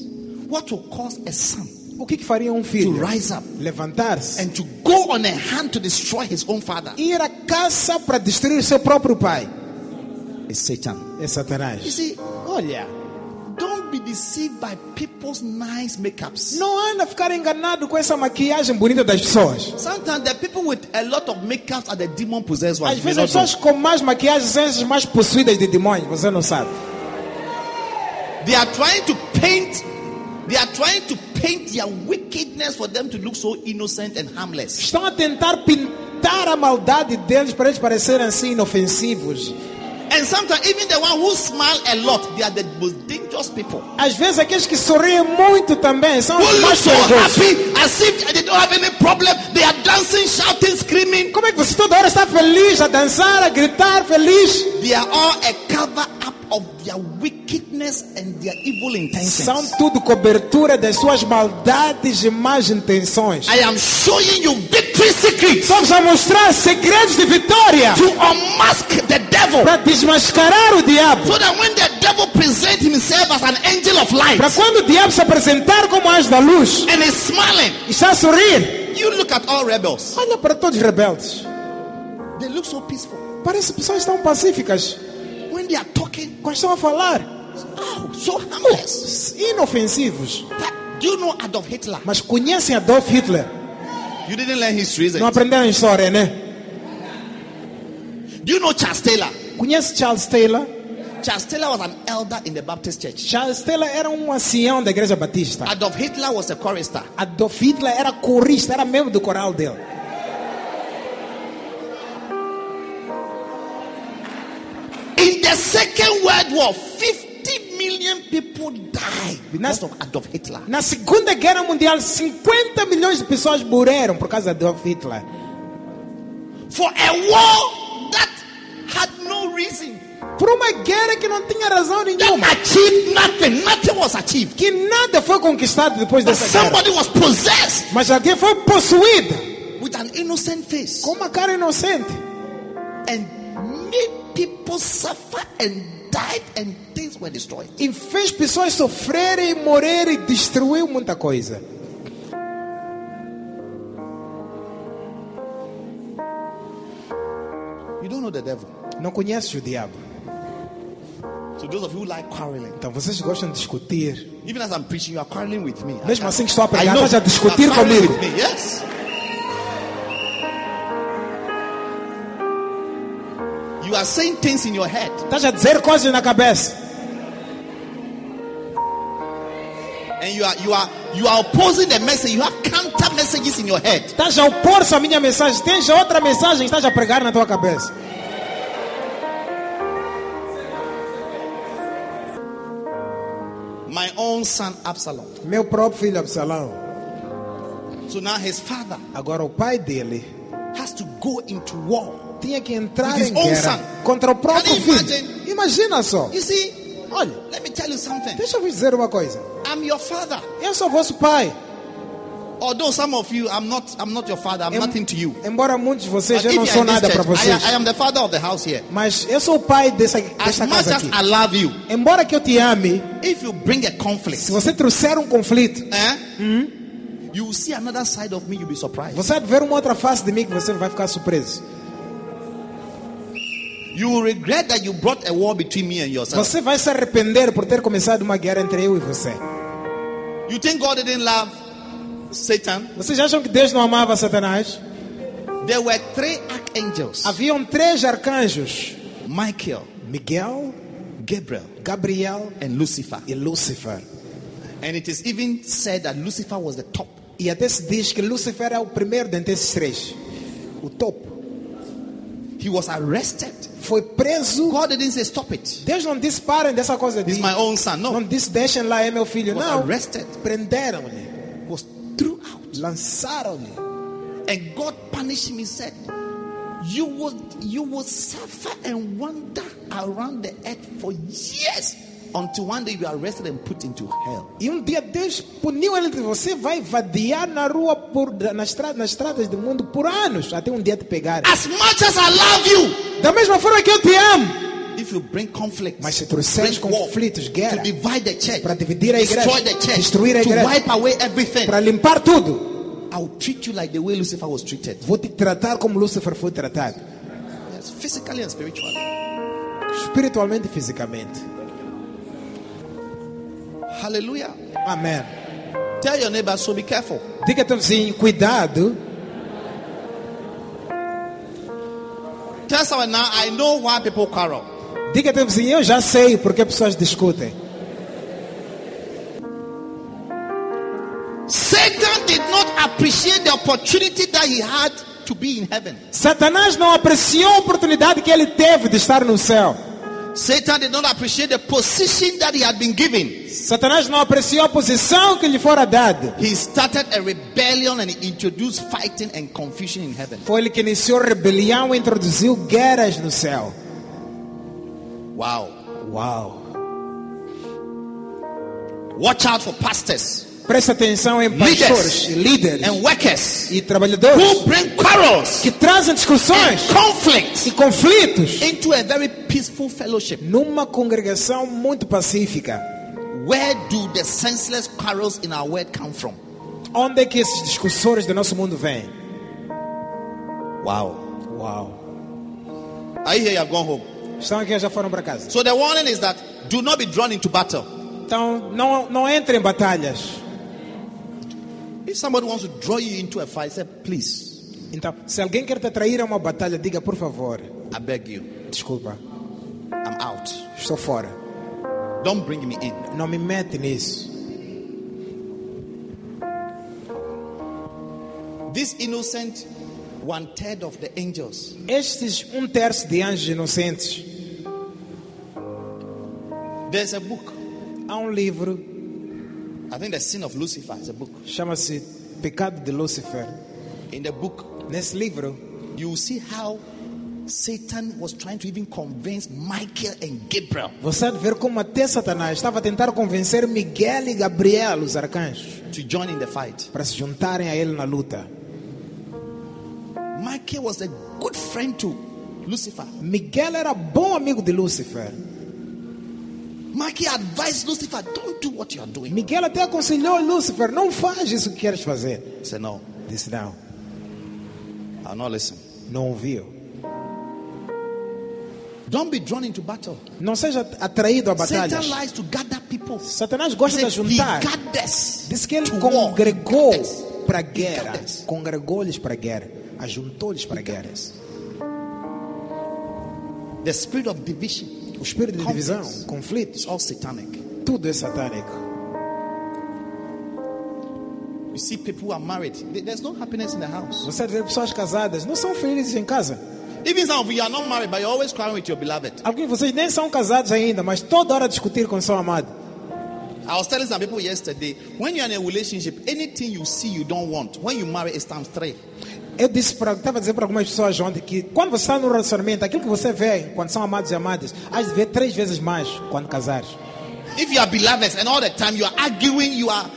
What will cause a son? O que faria filho? To rise up, levantar-se, and to go on a hunt to destroy his own father. Ir à caça para destruir seu próprio pai. It's Satan. É Satanás. You see, olha. Don't be deceived by people's nice makeups. Não anda a ficar enganado com essa maquiagem bonita das pessoas. Sometimes the people with a lot of makeups are the demon possessed ones. Às vezes as pessoas com mais maquiagem são as mais possuídas de demônios. Você não sabe. They are trying to paint their wickedness for them to look so innocent and harmless. Estão a tentar pintar a maldade deles para eles parecerem assim inofensivos. And sometimes even the one who smile a lot, they are the most dangerous people. Às vezes aqueles que sorriem muito também são os mais perigosos. So happy, as if they don't have any problem. They are dancing, shouting, screaming. Como é que você toda hora está feliz, a dançar, a gritar, feliz? They are all a cover up of their wickedness and their evil intentions. São tudo cobertura das suas maldades e más intenções. I am showing you victory secrets. Vamos a mostrar segredos de vitória. To unmask the devil. Para desmascarar o diabo. So that when the devil presents himself as an angel of light. Para quando o diabo se apresentar como anjo da luz. And is smiling. Está a sorrir. You look at all rebels. Olha para todos os rebeldes. They look so peaceful. Parece que pessoas tão pacíficas. When they are talking, quando estão a falar, so harmless, inofensivos. Do you know Adolf Hitler? Mas conhecem Adolf Hitler? You didn't learn history, não aprenderam história, né? Do you know Charles Taylor? Conhece Charles Taylor? Charles Taylor was an elder in the Baptist church. Charles Taylor era ancião da igreja batista. Adolf Hitler was a chorister. Adolf Hitler era corista, era membro do coral dele. In the Second World War, 50 million people died because of Adolf Hitler. Na Segunda Guerra Mundial, 50 milhões de pessoas morreram por causa de Adolf Hitler. For a war that had no reason. Por uma guerra que não tinha razão nenhuma. That achieved nothing. Nothing was achieved. Que nada foi conquistado depois dessa guerra. Somebody was possessed. Mas alguém foi possuído. With an innocent face. Com uma cara inocente. And people suffered and died and things were destroyed. E fez pessoas sofrerem, morrer e destruiu muita coisa. You don't know the devil. Não conhece o diabo. So those of you who like quarreling. Então vocês gostam de discutir. Even as I'm preaching, you are quarreling with me. Mesmo assim que estou a pregar, estás a discutir comigo. Yes. You are saying things in your head. Estás a dizer coisas na cabeça. And you are opposing the message. You have counter messages in your head. Estás a opor-se à minha mensagem. Tens outra mensagem que estás a pregar na tua cabeça. My own son Absalom. Meu próprio filho Absalão. So now his father. Agora o pai dele. Has to go into war. Tinha que entrar em guerra contra o próprio filho. Imagina só. You see, olha, let me tell you something. Deixa eu vos dizer uma coisa. I'm your father. Eu sou vosso pai. Although some of you, I'm not your father. I'm nothing to you. Embora muitos de vocês eu não sou nada para vocês. I am the father of the house here. Mas eu sou o pai dessa casa aqui. As much as I love you. Embora que eu te ame. If you bring a conflict. Se você trouxer conflito. You will see another side of me. You'll be surprised. Você vai ver uma outra face de mim que você vai ficar surpreso. You will regret that you brought a war between me and yourself. Você vai se arrepender por ter começado uma guerra entre eu e você. You think God didn't love Satan? Vocês acham que Deus não amava Satanás? There were three archangels. Haviam três arcanjos: Michael, Gabriel, and Lucifer. And it is even said that Lucifer was the top. E até se diz que Lucifer é o primeiro dentre esses três, o topo. He was arrested. Foi preso. God didn't say stop it. Deus não disse parem dessa coisa. He's my own son. No. Não disse deixem lá, é meu filho. Was não. Arrested. Prenderam-lhe. Was threw out. Lançaram-lhe. And God punished him and said, you will suffer and wander around the earth for years until one day you are arrested and put into hell. E dia Deus puniu ele, você vai vadiar na rua nas estradas do mundo por anos até dia te pegar. As much as I love you, da mesma forma que eu te amo. If you bring conflicts, mas se trouxeres conflitos, guerra, para dividir a igreja, destruir a igreja, to wipe away everything, para limpar tudo. I will treat you like the way Lucifer was treated. Vou te tratar como Lucifer foi tratado. Yes, physically and spiritually. Espiritualmente e fisicamente. Hallelujah. Amen. Tell your neighbor, so be careful. Diga a teu vizinho, cuidado. Tell someone now, I know why people quarrel. Diga a teu vizinho, eu já sei porque pessoas discutem. Appreciate the opportunity that he had to be in heaven. Satanás não apreciou a oportunidade que ele teve de estar no céu. Satan did not appreciate the position that he had been given. Satanás não apreciou a posição que lhe fora dada. He started a rebellion and he introduced fighting and confusion in heaven. Foi ele que iniciou rebelião e introduziu guerras no céu. Wow, wow. Watch out for pastors. Presta atenção em pastores, líderes and workers, e trabalhadores who bring quarrels, que trazem discussões e conflitos into a very peaceful fellowship, numa congregação muito pacífica. Where do the senseless quarrels in our world come from? Onde é que esses discussores do nosso mundo vêm? Wow, wow. Aí you have gone home. Estão aqui, já foram para casa. So the warning is that do not be drawn into battle. Então não entrem em batalhas. If somebody wants to draw you into a fight, say please. Então, se alguém quer te atrair a uma batalha, diga por favor. I beg you. Desculpa. I'm out. Estou fora. Don't bring me in. Não me mete nisso. This innocent 1/3 of the angels. Estes 1/3 de anjos inocentes. There's a book. Há livro. I think the sin of Lucifer is a book. Chama-se Pecado de Lucifer. In the book, nesse livro, you will see how Satan was trying to even convince Michael and Gabriel. Você vai ver como até Satanás estava a tentar convencer Miguel e Gabriel, os arcanjos, to join in the fight. Para se juntarem a ele na luta. Michael was a good friend to Lucifer. Miguel era bom amigo de Lucifer. Michael advised Lucifer, don't do what you are doing. Miguel até aconselhou Lucifer, não faz isso que queres fazer. He said no. Disse não. I'll not listen. Não ouviu. Don't be drawn into battle. Não seja atraído a batalhas. Satan likes to gather people. Satanás gosta de juntar. Diz que ele congregou para a guerra. Congregou-lhes para a guerra. Ajuntou-lhes para a guerra. The spirit of division. O espírito de divisão, conflitos, all satanic. Tudo é satânico. You see people are married. There's no happiness in the house. Você vê pessoas casadas, não são felizes em casa. Even some of you are not married, but you're always quarreling with your beloved. Alguns de vocês nem são casados ainda, mas toda hora discutir com seu amado. I was telling some people yesterday, when you're in a relationship, anything you see you don't want. When you marry, it's times 3. Eu estava a dizer para algumas pessoas ontem que quando você está no relacionamento, aquilo que você vê quando são amados e amadas, has de ver 3 vezes mais quando casares. If you are beloved and all the time you are arguing, you are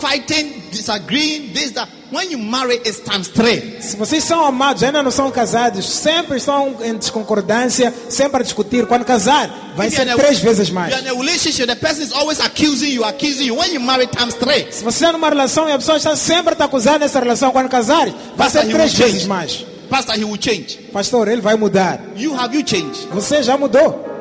fighting, disagreeing, this, that, when you marry it's times 3. Se vocês são amados e ainda não são casados, sempre estão em desconcordância, sempre a discutir, quando casar vai ser 3 vezes mais. You are in a relationship, the person is always accusing you. When you marry, times 3. Se você está numa relação e a pessoa está sempre te acusando nessa relação, quando casar vai ser 3 vezes mais. Pastor, he will change. Pastor, ele vai mudar. Have you changed? Você já mudou?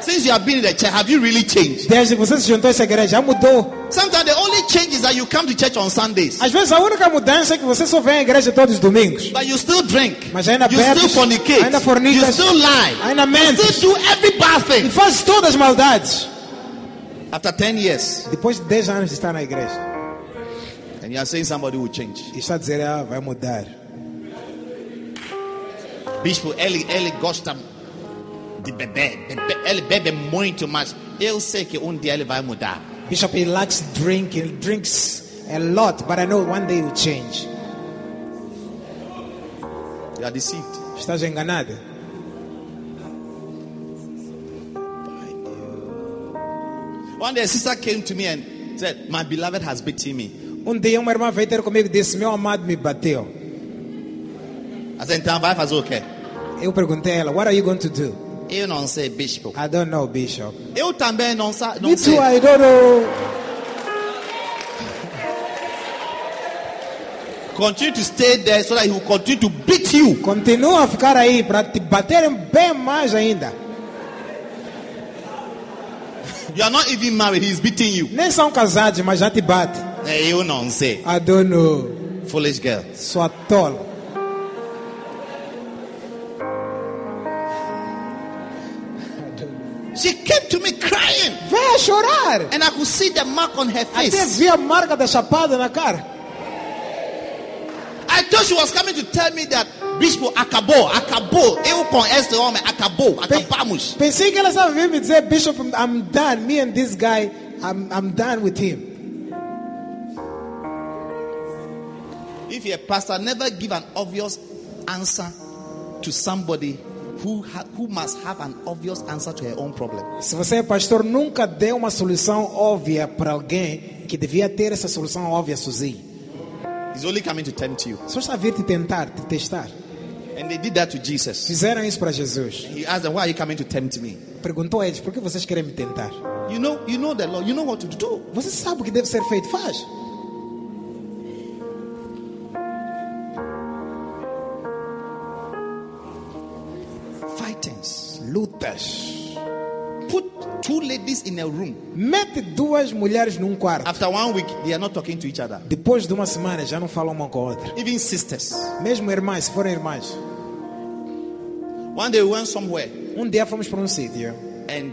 Since you have been in the church, have you really changed? Desde que você se juntou a essa igreja, já mudou? Sometimes the only change is that you come to church on Sundays. Às vezes a única mudança é que você só vem à igreja todos os domingos. But you still drink. Mas ainda you bebes, still fornicate. Ainda fornicas, you still lie. Ainda mentes. You still do every bad thing. E faz todas as maldades. After 10 years. Depois de 10 anos de estar na igreja. And you are saying somebody will change. E está a dizer, ah, vai mudar. Bispo, ele gosta de beber. Ele bebe muito, mas eu sei que dia ele vai mudar. Bishop, he likes drink. He drinks a lot, but I know one day he will change. You are deceived. Estás enganado. One day a sister came to me and said, "My beloved has beaten me." Dia uma irmã veio ter comigo e disse, meu amado me bateu. I said, então vai fazer o quê? Eu perguntei a ela, what are you going to do? Eu não sei, Bishop. I don't know, Bishop. Eu também não sei. Me too, I don't know. Continue to stay there so that he will continue to beat you. Continua a ficar aí para te baterem bem mais ainda. You are not even married, he is beating you. Nem são casados, mas já te bate. Eu não sei. I don't know. Foolish girl. Sua tola. She came to me crying. Veio chorar. And I could see the mark on her face. Até vi a marca da chapada na cara. I thought she was coming to tell me that Bispo acabou. Eu com este homem acabamos. Pensei que ela estava vindo me dizer, Bishop, I'm done. Me and this guy, I'm done with him. If you're a pastor, never give an obvious answer to somebody who must have an obvious answer to her own problem. Se você é pastor, nunca dê uma solução óbvia para alguém que devia ter essa solução óbvia sozinho. He's only coming to tempt you. Só está vir te tentar, te testar. And they did that to Jesus. Fizeram isso para Jesus. He asked them, why are you coming to tempt me? Perguntou a eles, por que vocês querem me tentar? You know the law. You know what to do. Você sabe o que deve ser feito, faz. Fightings, lutas. Put two ladies in a room. Mete duas mulheres num quarto. After 1 week, they are not talking to each other. Depois de uma semana já não falam uma com a outra. Even sisters. Mesmo irmãs, se forem irmãs. One day we went somewhere. Dia fomos para sítio. And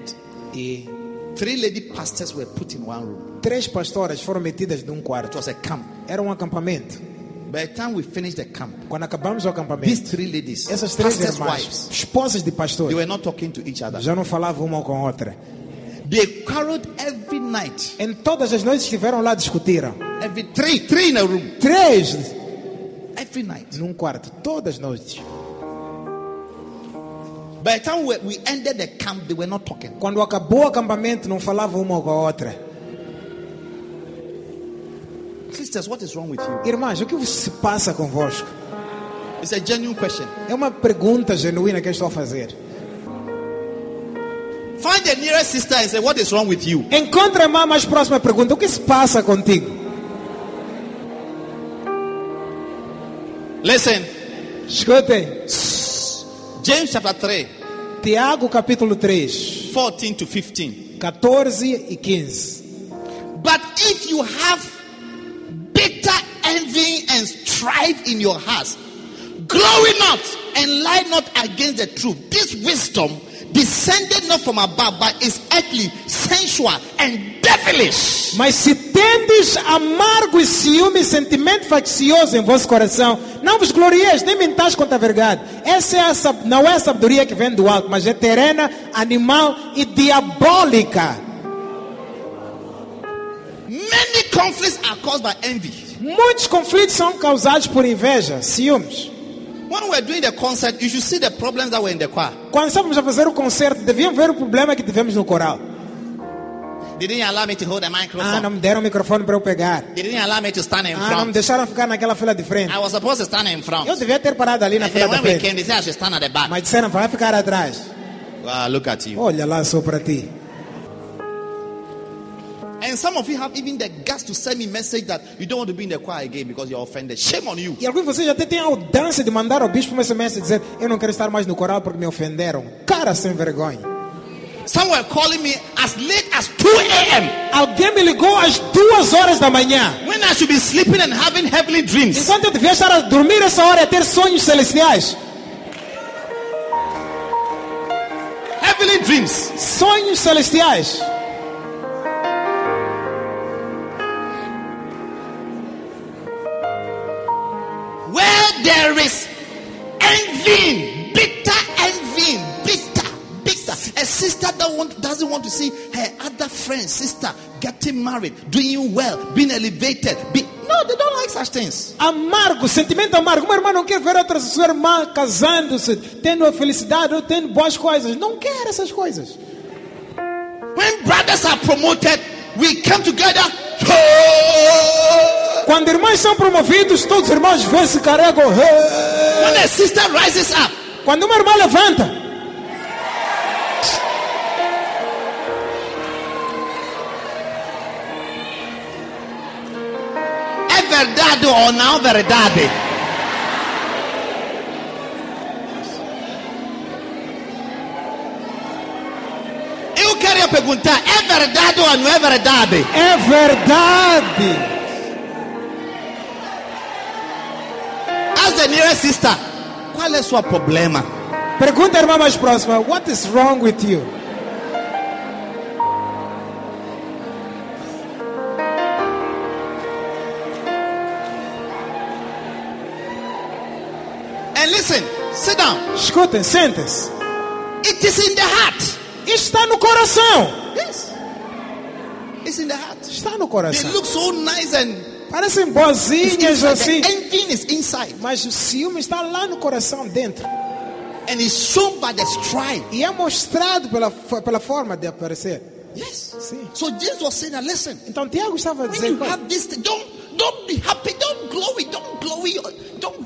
3 lady pastors were put in one room. 3 pastoras foram metidas num quarto. It was a camp. Era acampamento. By the time we finished the camp, quando acabamos o acampamento, these 3 ladies, essas 3 irmãs, esposas de pastores, they were not talking to each other. Já não falavam uma com a outra. They quarreled every night. Em todas as noites estiveram lá, discutiram. Every 3 in a room. 3 every night. Num quarto, todas as noites. By the time we ended the camp, they were not talking. Quando acabou o acampamento, não falavam uma com a outra. Sisters, what is wrong with you? Irmãs, o que se passa convosco? It's a genuine question. É uma pergunta genuína que eu estou a fazer. Find the nearest sister and say, what is wrong with you? Encontra a irmã mais próxima e pergunta, o que se passa contigo? Listen. Escutem. James chapter 3. Tiago capítulo 3. 14 to 15. 14 e 15. But if you have bitter envy and strife in your hearts, glory not and lie not against the truth. This wisdom descended not from above, but is earthly, sensual and devilish. Mas se tendes amargo e ciúme, sentimento faccioso em vosso coração, não vos glorieis, nem mintais contra a verdade. Essa é não é a sabedoria que vem do alto, mas é terrena, animal e diabólica. Many conflicts are caused by envy. Muitos conflitos são causados por inveja, ciúmes. When we were doing the concert, you should see the problems that were in the choir. Quando estávamos a fazer o concerto, deviam ver o problema que tivemos no coral. They didn't allow me to hold the microphone. Não me deram o microfone para eu pegar. They didn't allow me to stand in front. Não me deixaram ficar naquela fila de frente. I was supposed to stand in front. Eu devia ter parado ali na fila de frente. When we came, they said I should stand at the back. Mas disseram, vai ficar atrás. Wow, look at you. Olha lá só para ti. And some of you have even the guts to send me message that you don't want to be in the choir again because you're offended. Shame on you. E alguns de vocês até têm a audácia de mandar ao bispo uma SMS e dizer: eu não quero estar mais no coral porque me ofenderam. Cara sem vergonha. Someone calling me as late as 2 a.m. Alguém me ligou às 2 horas da manhã. When I should be sleeping and having heavenly dreams. Enquanto eu devia estar a dormir essa hora e ter sonhos celestiais. Heavenly dreams. Sonhos celestiais. Where there is envy, bitter envy, bitter. A sister doesn't want to see her other friend's sister getting married, doing well, being elevated. No, they don't like such things. Amargo, sentimento amargo. Uma irmã não quer ver outra sua irmã casando-se, tendo a felicidade ou tendo boas coisas. Não quer essas coisas. When brothers are promoted, we come together. Quando irmãos são promovidos, todos os irmãos vêm-se carregam. When a sister rises up, quando uma irmã levanta. É verdade ou não verdade? Eu queria perguntar, é verdade ou não é verdade? É verdade. The nearest sister, qual é o seu problema? Pergunta a irmã mais próxima, what is wrong with you? And listen, sit down. Escutem, sentem-se. It is in the heart. Está no coração. Yes. It's in the heart. Está no coração. They look so nice and parecem boazinhas assim, mas o ciúme está lá no coração dentro. And it's shown by the stride. E é mostrado pela forma de aparecer. Yes. Sim. So Jesus was saying, listen. Então Tiago estava dizendo, don't be happy, don't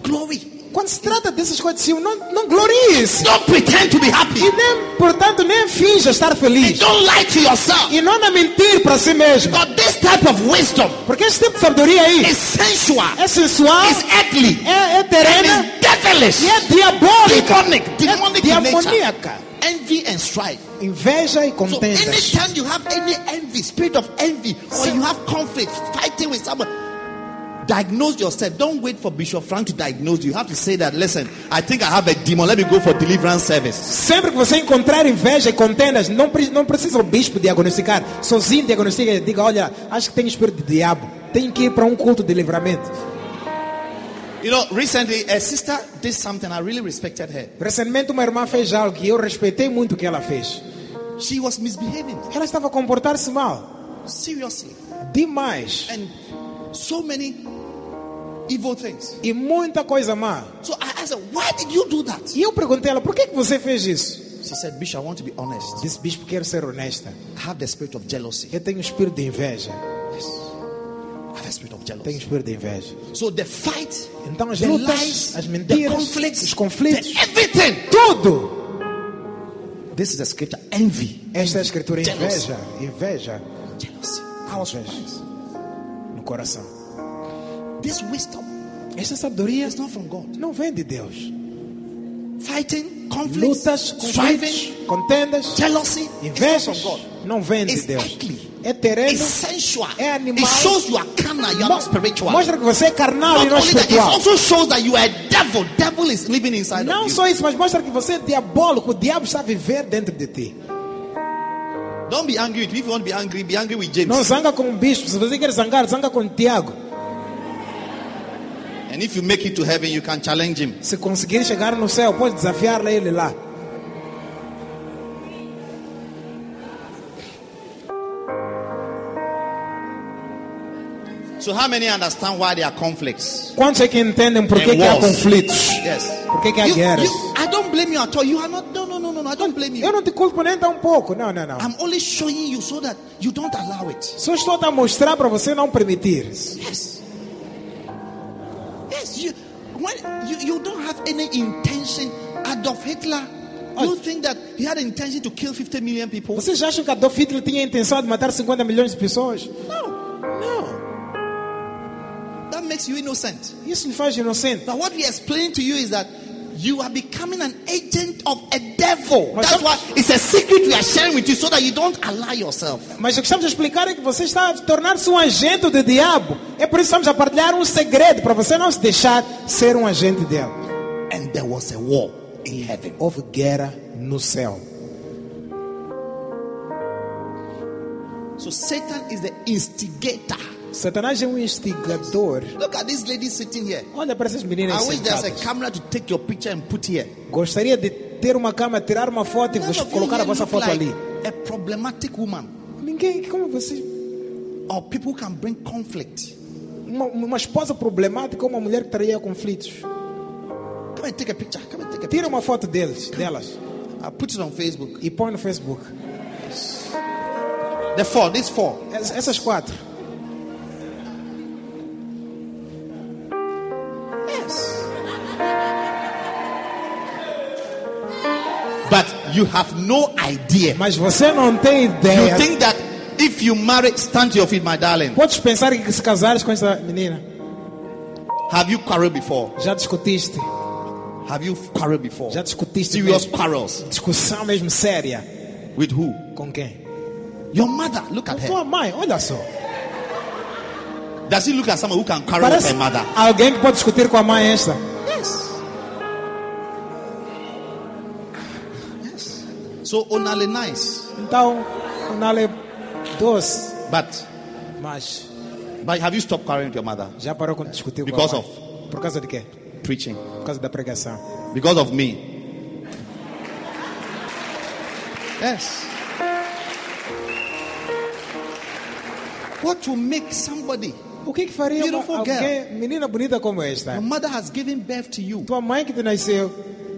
glory. Quando se trata dessas coisas, não glorie-se. Don't pretend to be happy. E nem, portanto, nem finja estar feliz. And don't lie to yourself. E não mentir para si mesmo. But this type of wisdom, porque esse tipo de sabedoria aí is sensual, é sensual, is earthly, é terrena, is devilish, e é diabólica, demoníaca. Envy and strife. Inveja e contenda. So anytime you have any envy, spirit of envy, or you have conflict, fighting with someone, diagnose yourself. Don't wait for Bishop Frank to diagnose you. You have to say that, listen, I think I have a demon. Let me go for deliverance service. Sempre que você encontrar inveja e contendas, não precisa o bispo diagnosticar. Sozinho diagnostica e diga, olha, acho que tem espírito de diabo. Tem que ir para culto de livramento. You know, recently a sister did something I really respected her. Recentemente uma irmã fez algo que eu respeitei muito o que ela fez. She was misbehaving. Ela estava a comportar-se mal. Seriously. Demais. And so many evil things. E muita coisa má. So I asked her, why did you do that? E eu perguntei a ela, por que você fez isso? She said, Bishop, I want to be honest. Disse, bispo, quero ser honesta. I have the spirit of jealousy. Eu tenho espírito de inveja. Yes. I have a spirit of jealousy. Tenho espírito de inveja. So the fight, então as lutas, lies, as mentiras, the conflicts, os conflitos, everything, tudo. This is the scripture, envy. Esta é a escritura, inveja, inveja. Jealousy. Inveja. No coração. This wisdom, esta sabedoria is not from God. Não vem de Deus. Fighting, conflicts, lutas, striving, contendas, jealousy, inveja, não vem de Deus. Ugly. É terreno, é animal. It shows you are carnal, you are not spiritual. Mostra que você é carnal e não espiritual. It also shows that you are a devil. Devil is living inside of you. Não só isso, mas mostra que você é diabólico. O diabo está a viver dentro de ti. Don't be angry with me. If you want to be angry with James. Não zanga com o bispo. Se você quer zangar, zanga com Tiago. And if you make it to heaven, you can challenge him. Se conseguir chegar no céu, pode desafiar ele lá. So how many understand why there are conflicts? Quantos é que entendem por que há conflitos? Yes. Por que há guerras? I don't blame you at all. You are not. No, I don't blame you. Eu não te culpo nem tão pouco. Não. I'm only showing you so that you don't allow it. Só estou a mostrar para você não permitir. Yes. Yes. You don't have any intention. Adolf Hitler You think that he had intention to kill 50 million people? Vocês acham que Adolf Hitler tinha a intenção de matar 50 milhões de pessoas? Não. That makes you innocent. Isso lhe faz inocente. But what we explain to you is that you are becoming an agent of a devil. That's why it's a secret we are sharing with you, so that you don't allow yourself. Mas o que estamos a explicar é que você está a tornar-se um agente do diabo. É por isso que estamos a partilhar um segredo para você não se deixar ser um agente do diabo. And there was a war in heaven. Houve guerra no céu. So Satan is the instigator. Satanás é um instigador. Look at this lady sitting here. Olha para essas meninas I wish there's a camera to take your picture and put here. Gostaria de ter uma câmera, tirar uma foto e colocar a vossa foto ali. A problematic woman. Ninguém, como você? Or people can bring conflict. Uma esposa problemática, uma mulher que traria conflitos. Come and take a picture. Come and take a picture. Tira uma foto deles, delas. Put it on Facebook. E põe no Facebook. The four, these four. Essas quatro. You have no idea. Mas você não tem ideia. You think that if you marry, stand to your feet, my darling. Podes pensar que se casares com essa menina. Have you quarreled before? Já discutiste? Have you quarreled before? Já discutiste? Serious quarrels. Discussão mesmo séria. With who? Com quem? Your mother. Look at her. Sua mãe, olha só. Does she look at someone who can quarrel with her mother? Alguém que pode discutir com a mãe esta? Yes. So onale nice. Então, onale doce. But have you stopped quarreling with your mother? Já parou com discutir because com a mãe? Of por causa de quê? Preaching. Por causa da pregação. Because of me. Yes. What will make somebody? O que faria uma menina bonita como esta? Your mother has given birth to you. Tua mãe que te nasceu.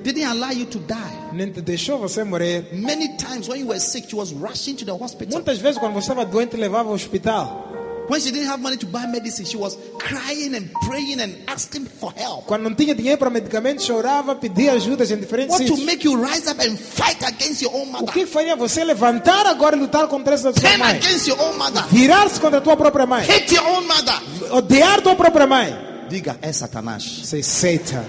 Didn't allow you to die. Nem te deixou você morrer. Many times when you were sick, she was rushing to the hospital. Muitas vezes quando você estava doente, levava ao hospital. When she didn't have money to buy medicine, she was crying and praying and asking for help. Quando não tinha dinheiro para medicamentos, chorava, pedia ajuda em diferentes sítios. What to make you rise up and fight against your own mother? O que faria você levantar agora e lutar contra essa sua mãe? Against your own mother. Virar-se contra a tua própria mãe. Hate your own mother. Odiar tua própria mãe. Diga, é Satanás. Say Satan.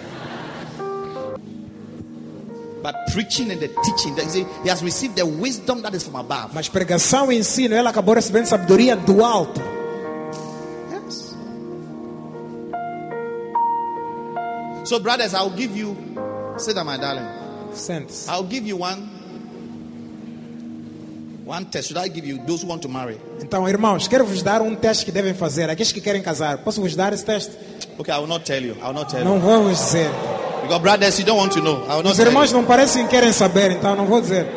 But preaching and the teaching, he has received the wisdom that is from above. Mas pregação e ensino, ela acabou recebendo sabedoria do alto. Yes. So, brothers, I'll give you. Say that, my darling. Sense. I'll give you one test. Should I give you those who want to marry? Então, irmãos, quero vos dar teste que devem fazer. Aqueles que querem casar, posso vos dar esse teste? Okay, I will not tell you. I will not tell you. Não vou vos dizer. Because brothers, you don't want to know. I will not. Os irmãos não parecem que querem saber, então não vou dizer.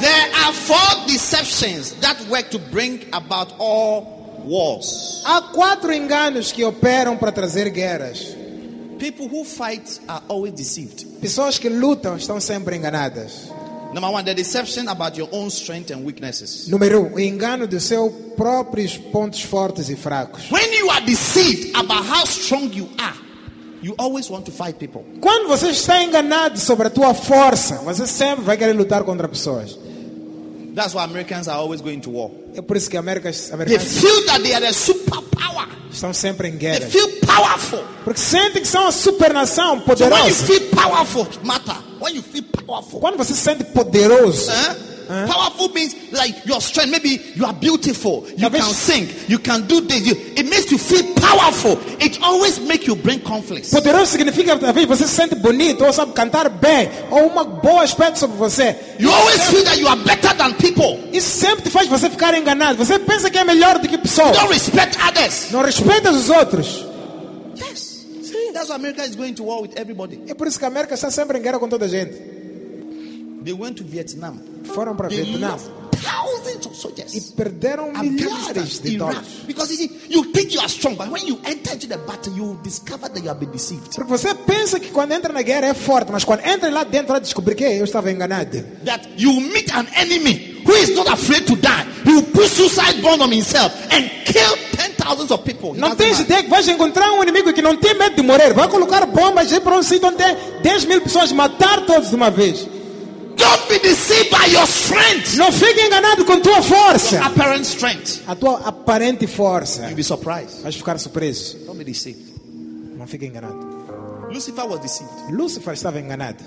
There are four deceptions that work to bring about all wars. Há quatro enganos que operam para trazer guerras. People who fight are always deceived. Pessoas que lutam estão sempre enganadas. Number one, the deception about your own strength and weaknesses. Número 1, o engano dos seus próprios pontos fortes e fracos. When you are deceived about how strong you are, you always want to fight people. Quando você está enganado sobre a tua força, você sempre vai querer lutar contra pessoas. That's why Americans are always going to war. É por isso que americanos they feel that they are a superpower. Estão sempre em guerra. They feel powerful. Porque sentem que são a supernação poderosa. So when you feel powerful, matter. When you feel powerful. Quando você se sente poderoso. Powerful means like your strength. Maybe you are beautiful. You can sing. You can do this. It makes you feel powerful. It always makes you bring conflicts. Poderoso significa talvez você se sente bonito ou sabe cantar bem ou uma boa aspecto sobre você. You always feel that you are better than people. Isso sempre te faz você ficar enganado. Você pensa que é melhor do que pessoas. You don't respect others. Não respeitas os outros. Yes. See, that's why America is going to war with everybody. É por isso que a América está sempre em guerra com toda a gente. They went to Vietnam. Foram para Vietnã. Thousands of soldiers. E perderam milhares de dólares. Because you see, you think you are strong, but when you enter into the battle, you discover that you have been deceived. Porque você pensa que quando entra na guerra é forte, mas quando entra lá dentro, vai descobrir que eu estava enganado. That you meet an enemy who is not afraid to die. He will put suicide bomb on himself and kill 10,000. thousands of people. Não tens ideia que vais encontrar um inimigo que não tem medo de morrer. Vai colocar bombas aí para um sítio onde tem 10 mil pessoas, matar todos de uma vez. Don't be deceived by your strength. Não fique enganado com tua força. Your apparent strength. A tua aparente força. You'll be surprised. Vais ficar surpreso. Don't be deceived. Não fique enganado. Lucifer was deceived. Lucifer estava enganado.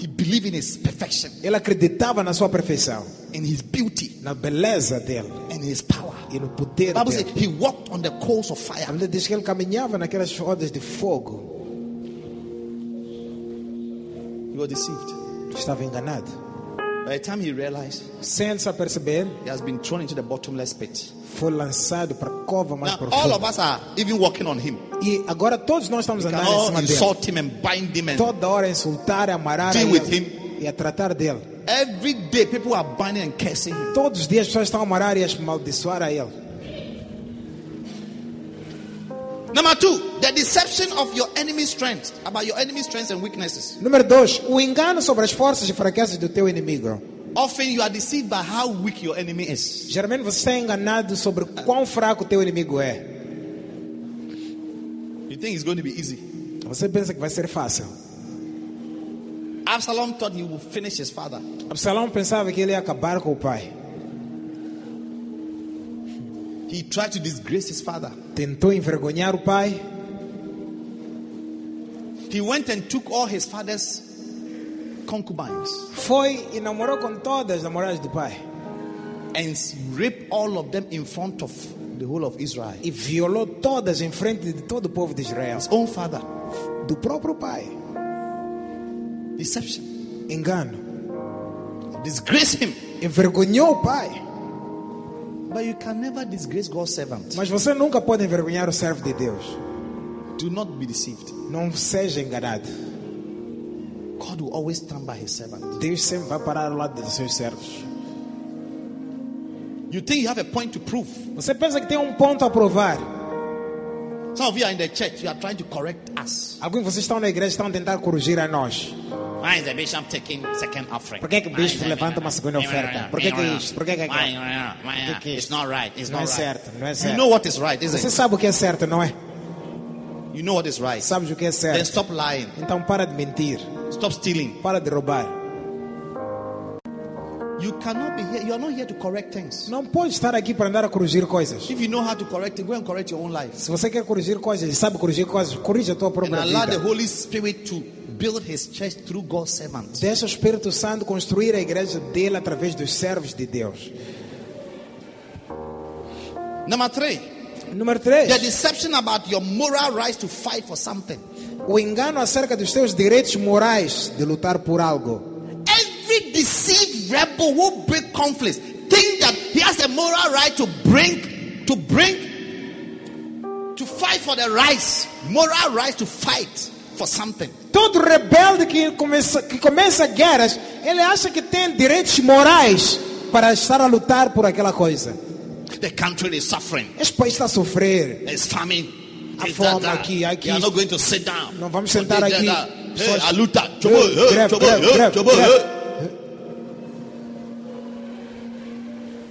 He believed in his perfection. Ele acreditava na sua perfeição. In his beauty. Na beleza dele. And his power. E no poder dele. Says he walked on the coals of fire. A Bíblia diz que ele caminhava naquelas rodas de fogo. He was deceived. Estava enganado. By the time he realized, sem se aperceber, he has been thrown into the bottomless pit. Foi lançado para a cova mais profunda. All of us are even walking on him. E agora todos nós estamos andando em cima dele. Insult him and bind him and toda hora insultar, amarrar e a tratar dele. Every day people are binding and cursing him. Todos os dias pessoas estão a amarrar e a maldiçoar a ele. Number 2, the deception of your enemy's strength, about your enemy's strengths and weaknesses. Número 2, o engano sobre as forças e fraquezas do teu inimigo. Often you are deceived by how weak your enemy is. Geralmente você é enganado sobre quão fraco o teu inimigo é. You think it's going to be easy? Você pensa que vai ser fácil. Absalom thought he would finish his father. Absalom pensava que ele ia acabar com o pai. He tried to disgrace his father. Tentou envergonhar o pai. He went and took all his father's concubines. Foi e namorou com todas as namoradas do pai. And raped all of them in front of the whole of Israel. E violou todas em frente de todo o povo de Israel. His own father. Do próprio pai. Deception. Engano. Disgrace him. Envergonhou o pai. But you can never disgrace God's servant. Mas você nunca pode envergonhar o servo de Deus. Do not be deceived. Não seja enganado. God will always stand by his servant. Deus sempre vai parar ao lado dos seus servos. You think you have a point to prove. Você pensa que tem um ponto a provar. Some of you are in the church, you are trying to correct us. Alguns de vocês estão na igreja, estão tentando corrigir a nós. Why is the bishop taking second offering? Por que o bispo levanta uma segunda oferta? Por que isso? Por que aquilo? It's not right. It's not right. Não é certo, não é certo. You know what is right, isn't it? Você sabe o que é certo, não é? You know what is right. Sabe o que é certo. Then stop lying. Então para de mentir. Stop stealing. Para de roubar. You cannot be here. You are not here to correct things. Não pode estar aqui para andar a corrigir coisas. If you know how to correct, go and correct your own life. Se você quer corrigir coisas, sabe corrigir coisas, corrija a tua própria vida. And allow the Holy Spirit to build his church through God's servants. Deixa o Espírito Santo construir a igreja dele através dos servos de Deus. Número 3. The deception about your moral rights to fight for something. O engano acerca dos seus direitos morais de lutar por algo. Every deceived rebel who breaks conflicts think that he has a moral right to fight for the rights, moral rights to fight for something. Todo rebelde que começa guerras, ele acha que tem direitos morais para estar a lutar por aquela coisa. The country is suffering. Esse país está a sofrer. There's famine. A fome aqui. You're not going to sit down. Não vamos sentar aqui. Hey, a luta.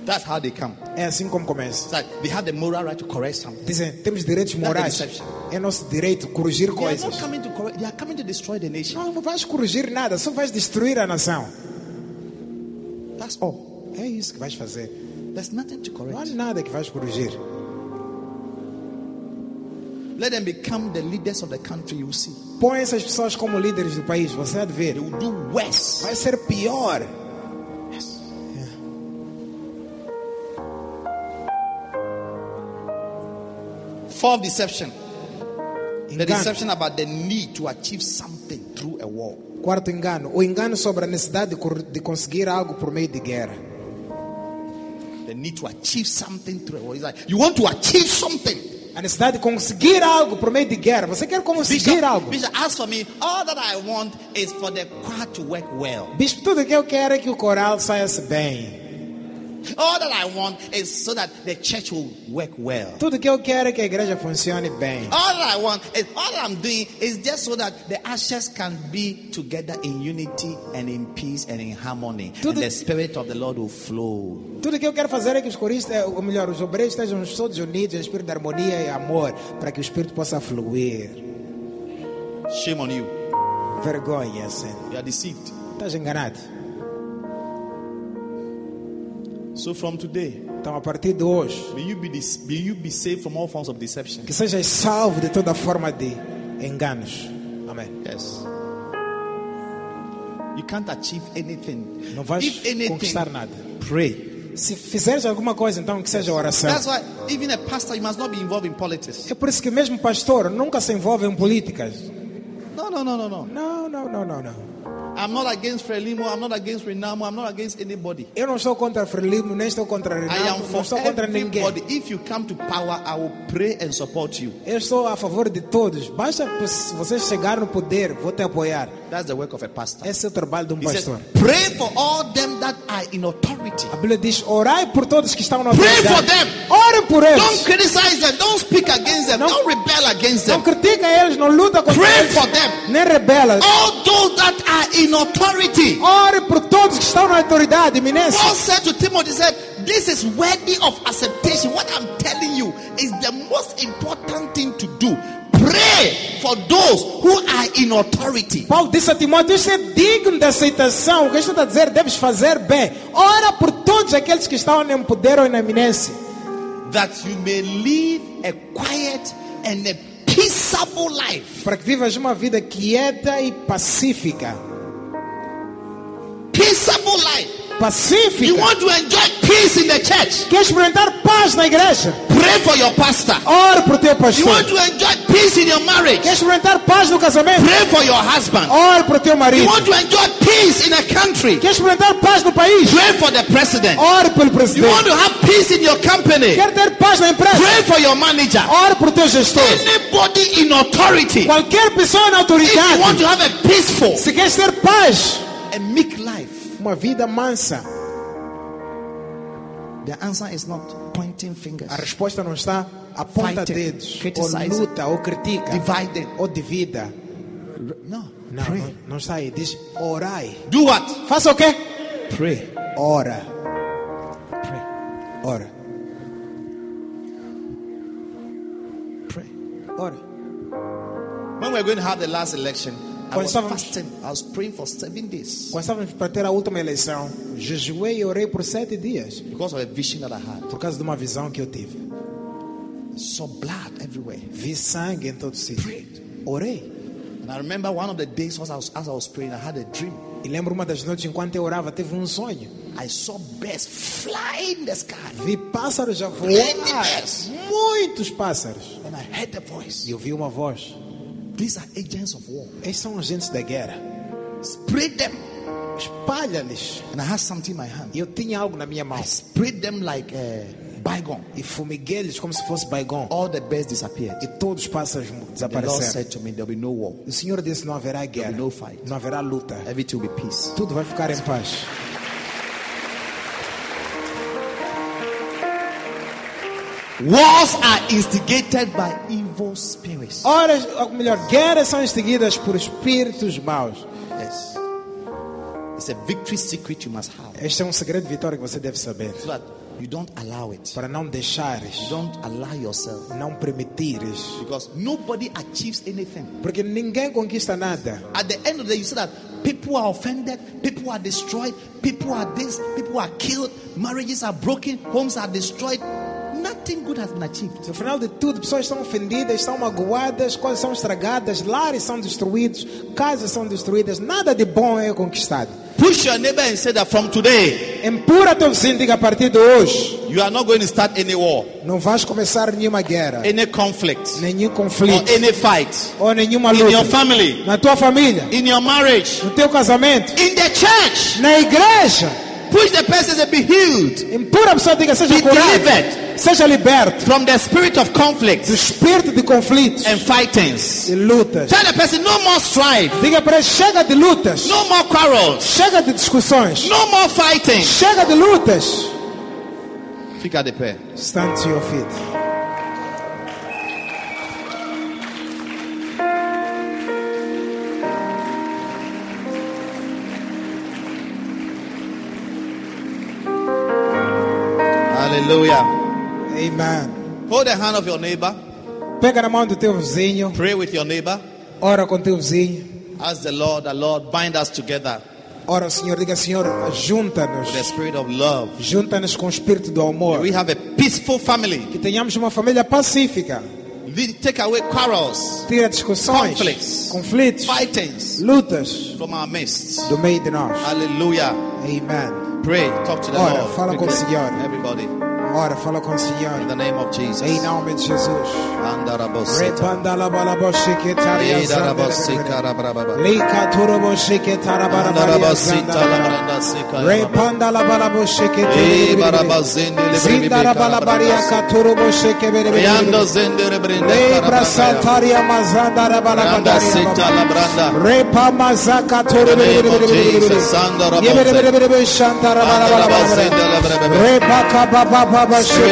That's how they come. É assim como começa. Like they have the moral right to correct something. Dizem, temos direitos morais. É nosso direito corrigir coisas. They are not coming to correct. They are coming to destroy the nation. Não vais corrigir nada, só vais destruir a nação. That's all. É isso que vais fazer. There's nothing to correct. Não há nada que vais corrigir. Let them become the leaders of the country, you see. Põe essas pessoas como líderes do país, você há de ver. They will do worse. Vai ser pior. Fourth deception. The deception about the need to achieve something through a war. Quarto engano, o engano sobre a necessidade de conseguir algo por meio de guerra. The need to achieve something through a war. It's like you want to achieve something. A necessidade de conseguir algo por meio de guerra. Você quer conseguir algo. Bishop, ask for me. All that I want is for the choir to work well. Bispo, tudo que eu quero é que o coral saia bem. All that I want is so that the church will work well. Tudo que eu quero é que a igreja funcione bem. All that I want is, all I'm doing is just so that the ashes can be together in unity and in peace and in harmony. And the spirit of the Lord will flow. Tudo que eu quero fazer é que os coristas, ou melhor, os obreiros estejam todos unidos em espírito de harmonia e amor, para que o espírito possa fluir. Shame on you. Vergonha, Senhor. You are deceived. Estás enganado. So from today, então a partir de hoje, may you be saved from all forms of deception. Que sejas salvo de toda forma de enganos. Amém. Yes. You can't achieve anything. Não vais conquistar nada. Pray. Se fizeres alguma coisa, então que seja oração. That's why even a pastor you must not be involved in politics. É por isso que mesmo pastor nunca se envolve em políticas. No. I'm not against Frelimo, I'm not against Renamo, I'm not against anybody. Eu não estou contra Frelimo, nem estou contra Renamo. I am for everybody. If you come to power, I will pray and support you. Eu estou a favor de todos. Basta você chegar no poder, vou te apoiar. That's the work of a pastor. Esse é o trabalho de pastor. Says, pray for all them that are in authority. A Bíblia diz: orai por todos que estão na autoridade. Pray for them. Ore por eles. Don't criticize them, don't speak against them, don't rebel against them. Não critica eles, não luta contra eles. Pray for them. Nem rebela. All those that are in authority. Ore por todos que estão na autoridade, iminência. Paul said to Timothy, said, this is worthy of acceptation. What I'm telling you is the most important thing to do. Pray for those who are in authority. Paulo disse a Timóteo, isso é digno de aceitação. O que está a dizer, deves fazer bem. Ora por todos aqueles que estão em poder ou na iminência. That you may live a quiet and a peaceable life. Para que vivas uma vida quieta e pacífica. Peaceable life. Pacífica. You want to enjoy peace in the church? Quer experimentar paz na igreja? Pray for your pastor. Ore por teu pastor. You want to enjoy peace in your marriage? Quer experimentar paz no casamento? Pray for your husband. Ore por teu marido. You want to enjoy peace in a country? Quer experimentar paz no país? Pray for the president. Ore pelo presidente. You want to have peace in your company? Quer ter paz na empresa? Pray for your manager. Ore por teu gestor. Anybody in authority. Qualquer pessoa na autoridade. If you want to have a peaceful. Se queres ter paz, a meek life. Uma vida mansa. The answer is not pointing fingers. A resposta não está aponta dedos, ou luta, ou critica, divided, ou divida. Não está aí. Diz orai. Do what? Faça o quê? Pray. Ora. Pray. Ora. Pray. Ora. When we're going to have the last election, I was fasting. I was praying for 7 days. Quando estávamos para ter a última eleição, jejuei e orei por 7 dias. Because of a vision that I had. Por causa de uma visão que eu tive. Saw blood everywhere. Vi sangue em todo sítio. Prayed. Orei. And I remember one of the days as I was praying, I had a dream. E lembro uma das noites enquanto eu orava, teve sonho. I saw birds flying in the sky. Vi pássaros a voar. Muitos pássaros. And I heard the voice. E ouvi uma voz. These are agents of war. Eles são agentes da guerra. Spread them. Espalha-lhes. And I had something in my hand. Eu tinha algo na minha mão. I spread them like bygone. E fumiguei-lhes como se fosse bygone. All the birds disappeared. E todos os pássaros desapareceram. The Lord said to me, there will be no war. O Senhor disse, não haverá guerra. There will be no fight. Não haverá luta. Everything will be peace. Tudo vai ficar em paz. Wars are instigated by evil spirits. Guerras são instigadas por espíritos maus. Yes. It's a victory secret you must have. Este é segredo de vitória que você deve saber. So that you don't allow it. Para não deixares. You don't allow yourself. Não permitires. Because nobody achieves anything. Porque ninguém conquista nada. At the end of the day, you see that people are offended, people are destroyed, people are this, people are killed, marriages are broken, homes are destroyed. Nothing good has been achieved. No final de tudo, pessoas estão ofendidas, estão magoadas, coisas são estragadas, lares são destruídos, casas são destruídas, nada de bom é conquistado. Push your neighbor and say that from today. Empurra teu vizinho, diga a partir de hoje. You are not going to start any war. Não vais começar nenhuma guerra. Any conflict. Nenhum conflito. Or any fight. Ou nenhuma luta. In your family. Na tua família. In your marriage. No teu casamento. In the church. Na igreja. Push the person to be healed. Empurra a pessoa, diga, seja curado. Seja liberto. From the spirit of conflict. Do espírito de conflitos. And fightings. E lutas. Tell the person, no more strife. Diga para ele, chega de lutas. No more quarrels. Chega de discussões. No more fighting. Chega de lutas. Fica de pé. Stand to your feet. Hallelujah. Amen. Hold the hand of your neighbor. Pega na mão do teu vizinho. Pray with your neighbor. Ora com teu vizinho. Ask the Lord, bind us together. Ora, Senhor, diga, Senhor, junta-nos. The spirit of love. Junta-nos com o espírito do amor. We have a peaceful family. Que tenhamos uma família pacífica. Take away quarrels. Tira discussões. Conflicts. Conflitos. Fightings. Lutas. From our midst. Do meio de nós. Hallelujah. Amen. Pray, talk to the Lord. Ora, fala com o Senhor. Everybody. Ora, fala com o Senhor. In the name of Jesus. Em nome de Jesus. Spirit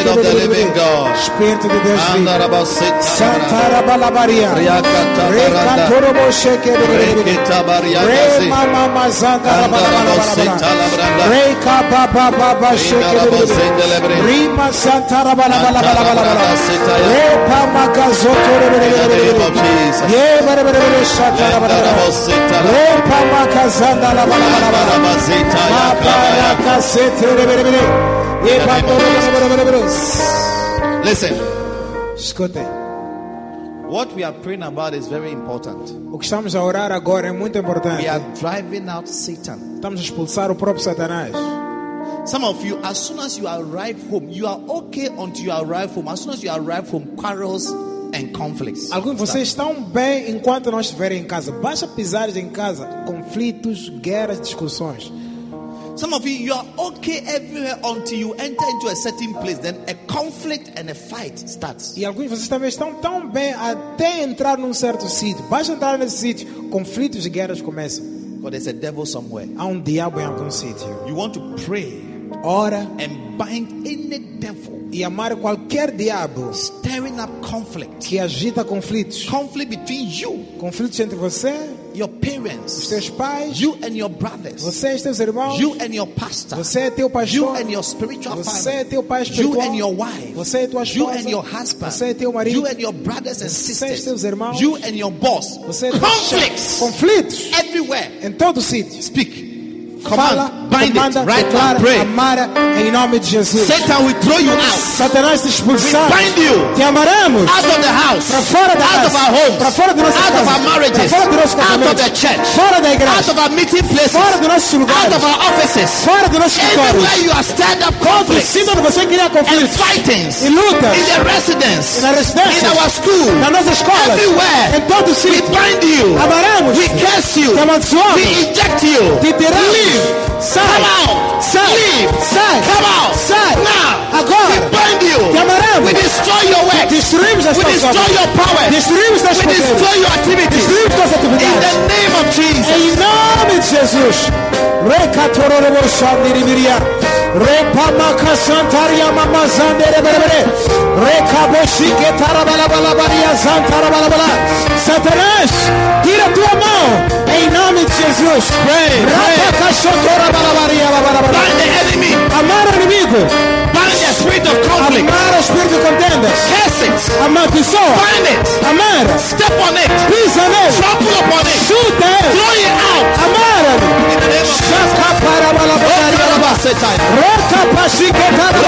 of the living God. Spirit of the living God. Santara Balabaria. Rekatoro Bosheke. Reketabaria. Remama Mazanda Balabaria. Reka Baba Baba Sheke. Rima Santara Balabaria. Repa Makazotoro. Yebere Shatara Balabaria. Repa Makazanda Balabaria. Mapa Kasete. Listen. What we are praying about is very important. O que estamos a orar agora é muito importante. We are driving out Satan. Estamos a expulsar o próprio Satanás. Some of you, as soon as you arrive home, you are okay until you arrive home. As soon as you arrive home, quarrels and conflicts. Alguns de vocês estão bem enquanto não estiverem em casa. Basta pisar em casa, conflitos, guerras, discussões. Some of you, you are okay everywhere until you enter into a certain place, then a conflict and a fight starts. E alguns de vocês também estão tão bem até entrar num certo sítio. Basta entrar nesse sítio, conflitos e guerras começam. But there's a devil somewhere. Há diabo em algum sítio. You want to pray. Ora. And bind any devil. E amar qualquer diabo. Stirring up conflict. Que agita conflitos. Conflict between you. Conflitos entre você. Your parents, os teus pais, you and your brothers, você, teus irmãos, you and your pastor, você, teu pastor, you and your spiritual você, teu pai spiritual, you and your wife, você, tua esposa, you and your husband, você, teu marido, you and your brothers and sisters, teus irmãos, you and your boss, você, conflitos everywhere, em todo sítio. Speak. Fala, comanda, declara, amara em nome de Jesus. Satan, we throw you out. Satanás, te expulsamos. We bind you. Te amaramos. Out of the house. Para fora da casa. Out of our homes. Para fora da nossa casa. Out of our marriages. Para fora do nosso casamento. Out of the church. Fora da igreja. Out of our meeting places. Fora do nosso lugar. Out of our offices. Fora do nosso escritório. Everywhere you are stand up conflicts. Cima de você cria conflitos. And fightings. E lutas. In the residence. E na residência. In our school. Na nossa escola. Everywhere. Em todo sítio. We bind you. Amaramos. We curse you. Te amaldiçoamos. We inject you. Te tiramos. Sai, come out, sai, leave, sai, come out, sai, now, agora, we bind you, we destroy your work, we destroy your power, we destroy your activities, in the name of Jesus, em nome de Jesus, Satanás, tira a tua mão em nome de Jesus. Bind the enemy. Amar o inimigo. Bind the spirit of conflict. Amar o espírito de contendas. Curse it. Amar pessoa. Bind it. Amar. Step on it. Pisa nele. Trample upon it. Chuta ele. Throw it out. Amar. Shaka para you cannot destroy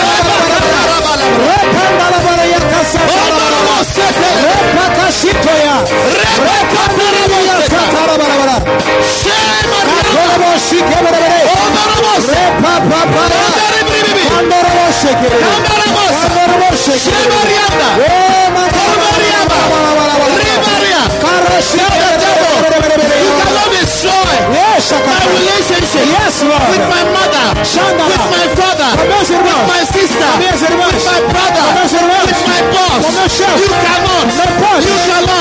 my relationship with my mother, with my father, with my sister, with my brother, with my boss. You cannot.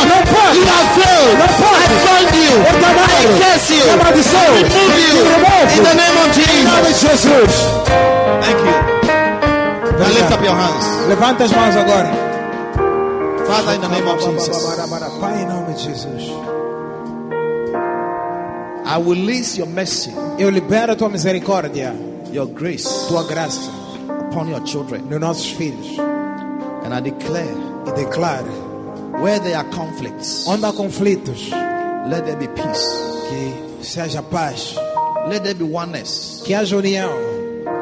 You have failed. I bind you. I curse you. I remove you. In the name of Jesus. Thank you. Now lift Lift up your hands. Levanta as mãos agora. Father, in the name of Jesus. Pai, em nome de Jesus. I will release your mercy. Eu libero a tua misericórdia. Your grace. Tua graça. Upon your children. Nos nossos filhos. And I declare. E declaro. Where there are conflicts. Onde há conflitos. Let there be peace. Que seja paz. Let there be oneness. Que haja união.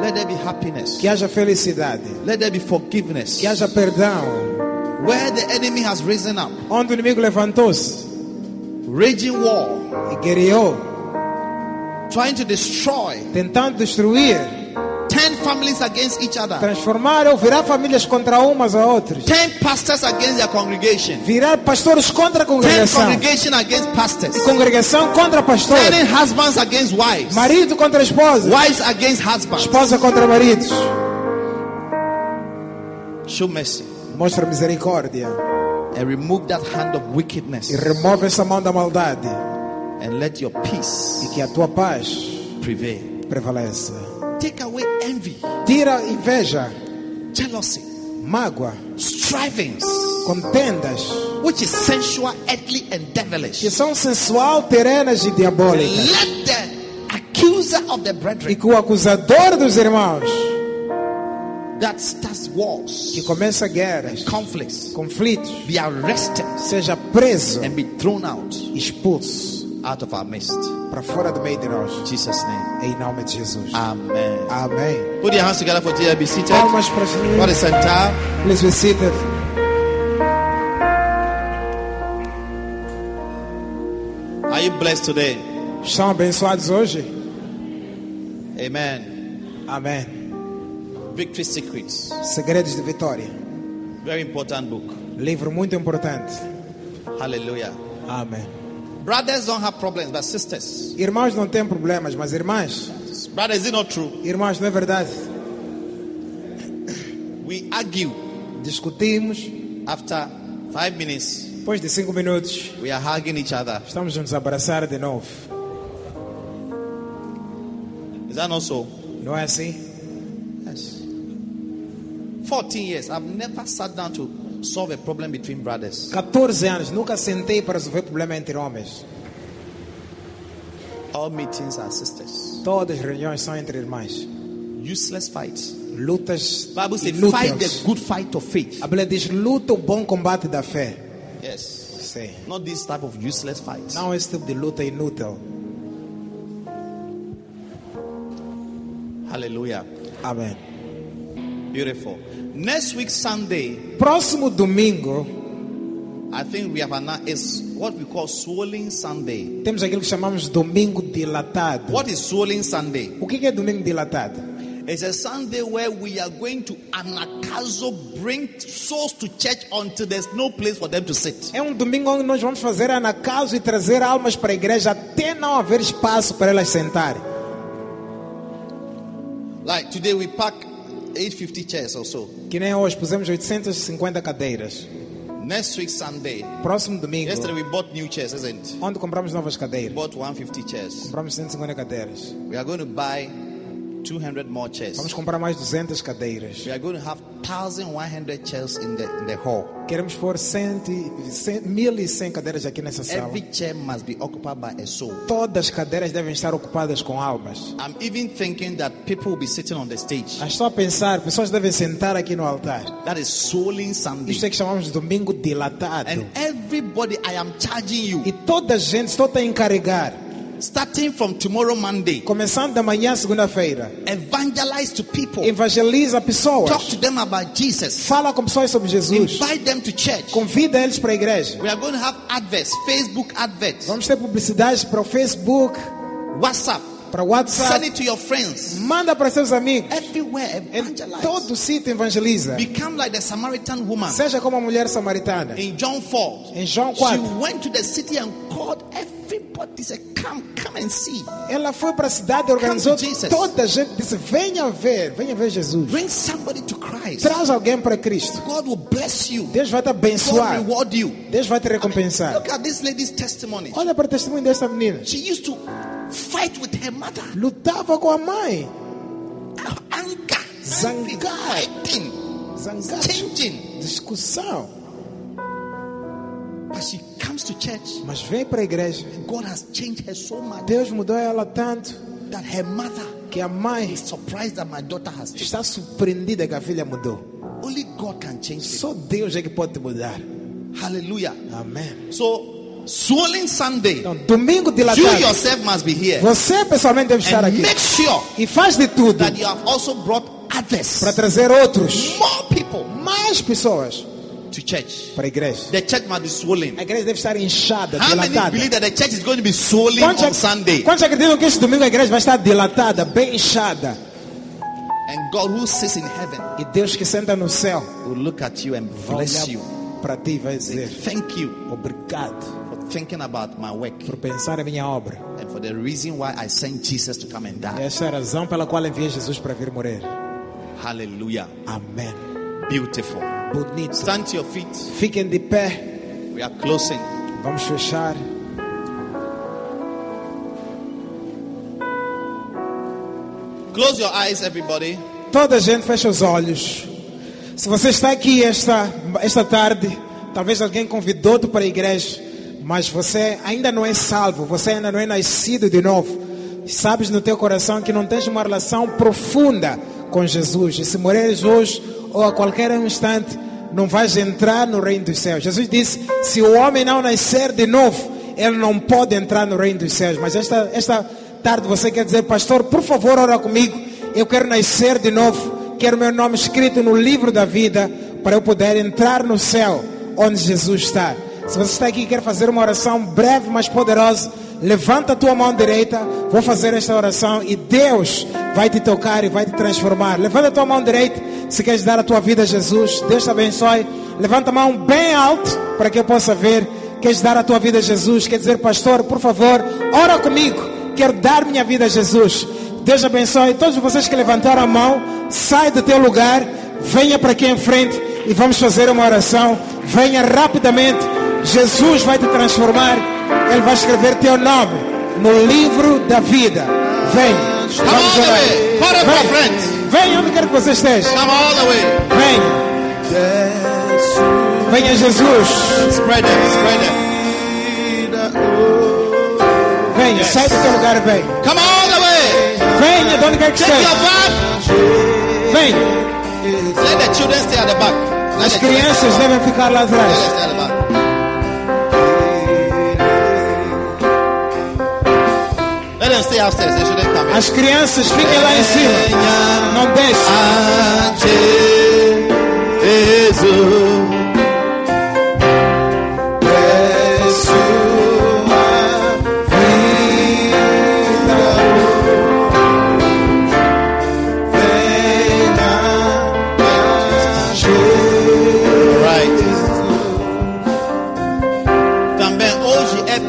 Let there be happiness. Que haja felicidade. Let there be forgiveness. Que haja perdão. Where the enemy has risen up. Onde o inimigo levantou-se. Raging war. E guerreou. Trying to destroy. Tentando destruir. 10 families against each other. Transformar ou virar famílias contra umas a outras. 10 pastors against their congregation. Virar pastores contra a congregação. 10 congregation against pastors. E congregação contra pastores. 10 husbands against wives. Marido contra esposa. Wives against husbands. Esposa contra maridos. Show mercy. Mostra misericórdia. And remove that hand of wickedness. E remove essa mão da maldade. And let your peace. E que a tua paz prevail. Prevaleça. Take away envy. Tira inveja. Jealousy. Mágoa. Strivings. Contendas. Which is sensual, earthly and devilish. Que são sensual, terrenas e diabólicas. Let the accuser of the brethren. E que o acusador dos irmãos. That starts wars. Que começa guerras. Conflicts. Conflitos. Be arrested. Seja preso. And be thrown out. Expulso. Out of our midst. Para fora do meio de nós. Jesus name. Em nome de Jesus. Amém. Amém. Put your hands together for dear be seated. Palmas para Jesus. Pode sentar. Please be seated. Are you blessed today? Estão abençoados hoje? Amen. Amém. Victory Secrets. Segredos da Vitória. Very important book. Livro muito importante. Hallelujah. Amém. Brothers don't have problems, but sisters. Irmãos não têm problemas, mas irmãs. Brothers, is it not true? Irmãos, não é verdade? We argue. Discutimos. After 5 minutes. Depois de 5 minutos. We are hugging each other. Estamos a nos abraçar de novo. Is that not so? Não é assim? Yes. 14 years. I've never sat down to solve a problem between brothers. 14 anos, nunca sentei para resolver problema entre homens. All meetings are sisters. Todas as reuniões são entre irmãs. Useless fights. Lutas. Bible says, fight the good fight of faith. A Bíblia diz, luta o bom combate da fé. Yes. Sim. Not this type of useless fight. Não esse tipo de luta inútil. Hallelujah. Amém. Beautiful. Next week Sunday. Próximo domingo. I think we have is what we call swollen Sunday. Temos aquilo que chamamos domingo dilatado. What is swollen Sunday? O que é domingo dilatado? It's a Sunday where we are going to anakazo, bring souls to church until there's no place for them to sit. É domingo onde nós vamos fazer anakazo e trazer almas para a igreja até não haver espaço para elas sentarem. Like today we pack 850 chairs or so. Que nem hoje pusemos 850 cadeiras. Next week Sunday. Próximo domingo. Yesterday we bought new chairs, isn't it? Onde compramos novas cadeiras. We bought 150 chairs. Compramos 150 cadeiras. We are going to buy 200 more chairs. Vamos comprar mais 200 cadeiras. We are going to have 1,100 chairs in the hall. Queremos pôr 1,100 cadeiras aqui nessa sala. Every chair must be occupied by a soul. Todas as cadeiras devem estar ocupadas com almas. I'm even thinking that people will be sitting on the stage. Estou a pensar, pessoas devem sentar aqui no altar. That is swollen Sunday. Isto é que chamamos de domingo dilatado. And everybody, I am charging you. E toda a gente, estou a encarregar. Starting from tomorrow Monday. Começando da manhã segunda-feira. Evangelize to people. Evangeliza pessoas. Talk to them about Jesus. Fala com pessoas sobre Jesus. Invite them to church. Convida eles para a igreja. We are going to have adverts, Facebook adverts. Vamos ter publicidade para o Facebook, WhatsApp, para WhatsApp. Send it to your friends. Manda para seus amigos. Everywhere evangelize. Em todo sítio evangeliza. Become like the Samaritan woman. Seja como a mulher samaritana. In John 4. Em João 4. She went to the city and called everybody said, come and see. Ela foi para a cidade e organizou toda a gente. Disse, venha ver Jesus. Bring somebody to Christ. Traz alguém para Cristo. God will bless you. Deus vai te abençoar. God reward you. Deus vai te recompensar. Look at this lady's testimony. Olha para o testemunho desta menina. She used to fight with her mother. Lutava com a mãe. Zangar. Zangacho, changing discussão. But she comes to church. Mas vem para a igreja. God has changed her so much. Deus mudou ela tanto. That her mother, que a mãe, is surprised that my daughter has changed. Está surpreendida que a filha mudou. Only God can change. Só Deus é que pode mudar. Hallelujah. Amen. So Swollen Sunday. Então, domingo de la tarde. You yourself must be here. Você pessoalmente deve estar aqui. Make sure e faz de tudo that you have also brought others. Para trazer outros. More people. Mais pessoas. To church. Para a igreja. The church must be swollen. A igreja deve estar inchada, how dilatada. How many believe that the church is going to be swollen on Sunday? Quantos acreditam que este domingo a igreja vai estar dilatada, bem inchada? And God who sits in heaven. E Deus que senta no céu. Will look at you and bless you. Para ti vai dizer. Thank you. Obrigado. Thinking about my work and for the reason why I sent Jesus to come and die. Essa é a razão pela qual enviei Jesus para vir morrer. Hallelujah. Amen. Beautiful. Bonito. Stand to your feet. Fiquem de pé. We are closing. Vamos fechar. Close your eyes, everybody. Toda a gente fecha os olhos. Se você está aqui esta tarde, talvez alguém convidou-te para a igreja. Mas você ainda não é salvo, você ainda não é nascido de novo. Sabes no teu coração que não tens uma relação profunda com Jesus. E se morreres hoje ou a qualquer instante, não vais entrar no reino dos céus. Jesus disse, se o homem não nascer de novo, ele não pode entrar no reino dos céus. Mas esta tarde você quer dizer, pastor, por favor, ora comigo. Eu quero nascer de novo, quero meu nome escrito no livro da vida, para eu poder entrar no céu onde Jesus está. Se você está aqui e quer fazer uma oração breve, mas poderosa, levanta a tua mão direita. Vou fazer esta oração e Deus vai te tocar e vai te transformar. Levanta a tua mão direita se queres dar a tua vida a Jesus. Deus te abençoe. Levanta a mão bem alto para que eu possa ver. Queres dar a tua vida a Jesus? Quer dizer, pastor, por favor, ora comigo. Quero dar minha vida a Jesus. Deus te abençoe. Todos vocês que levantaram a mão, sai do teu lugar, venha para aqui em frente e vamos fazer uma oração. Venha rapidamente. Jesus vai te transformar. Ele vai escrever teu nome no livro da vida. Vem, vamos orar. Vem onde quer que você esteja. Vem. Venha Jesus. Venha, sai do teu lugar e vem. Venha de onde quer que esteja. Vem. As crianças devem ficar lá atrás. As crianças fiquem lá em cima. Não desçam.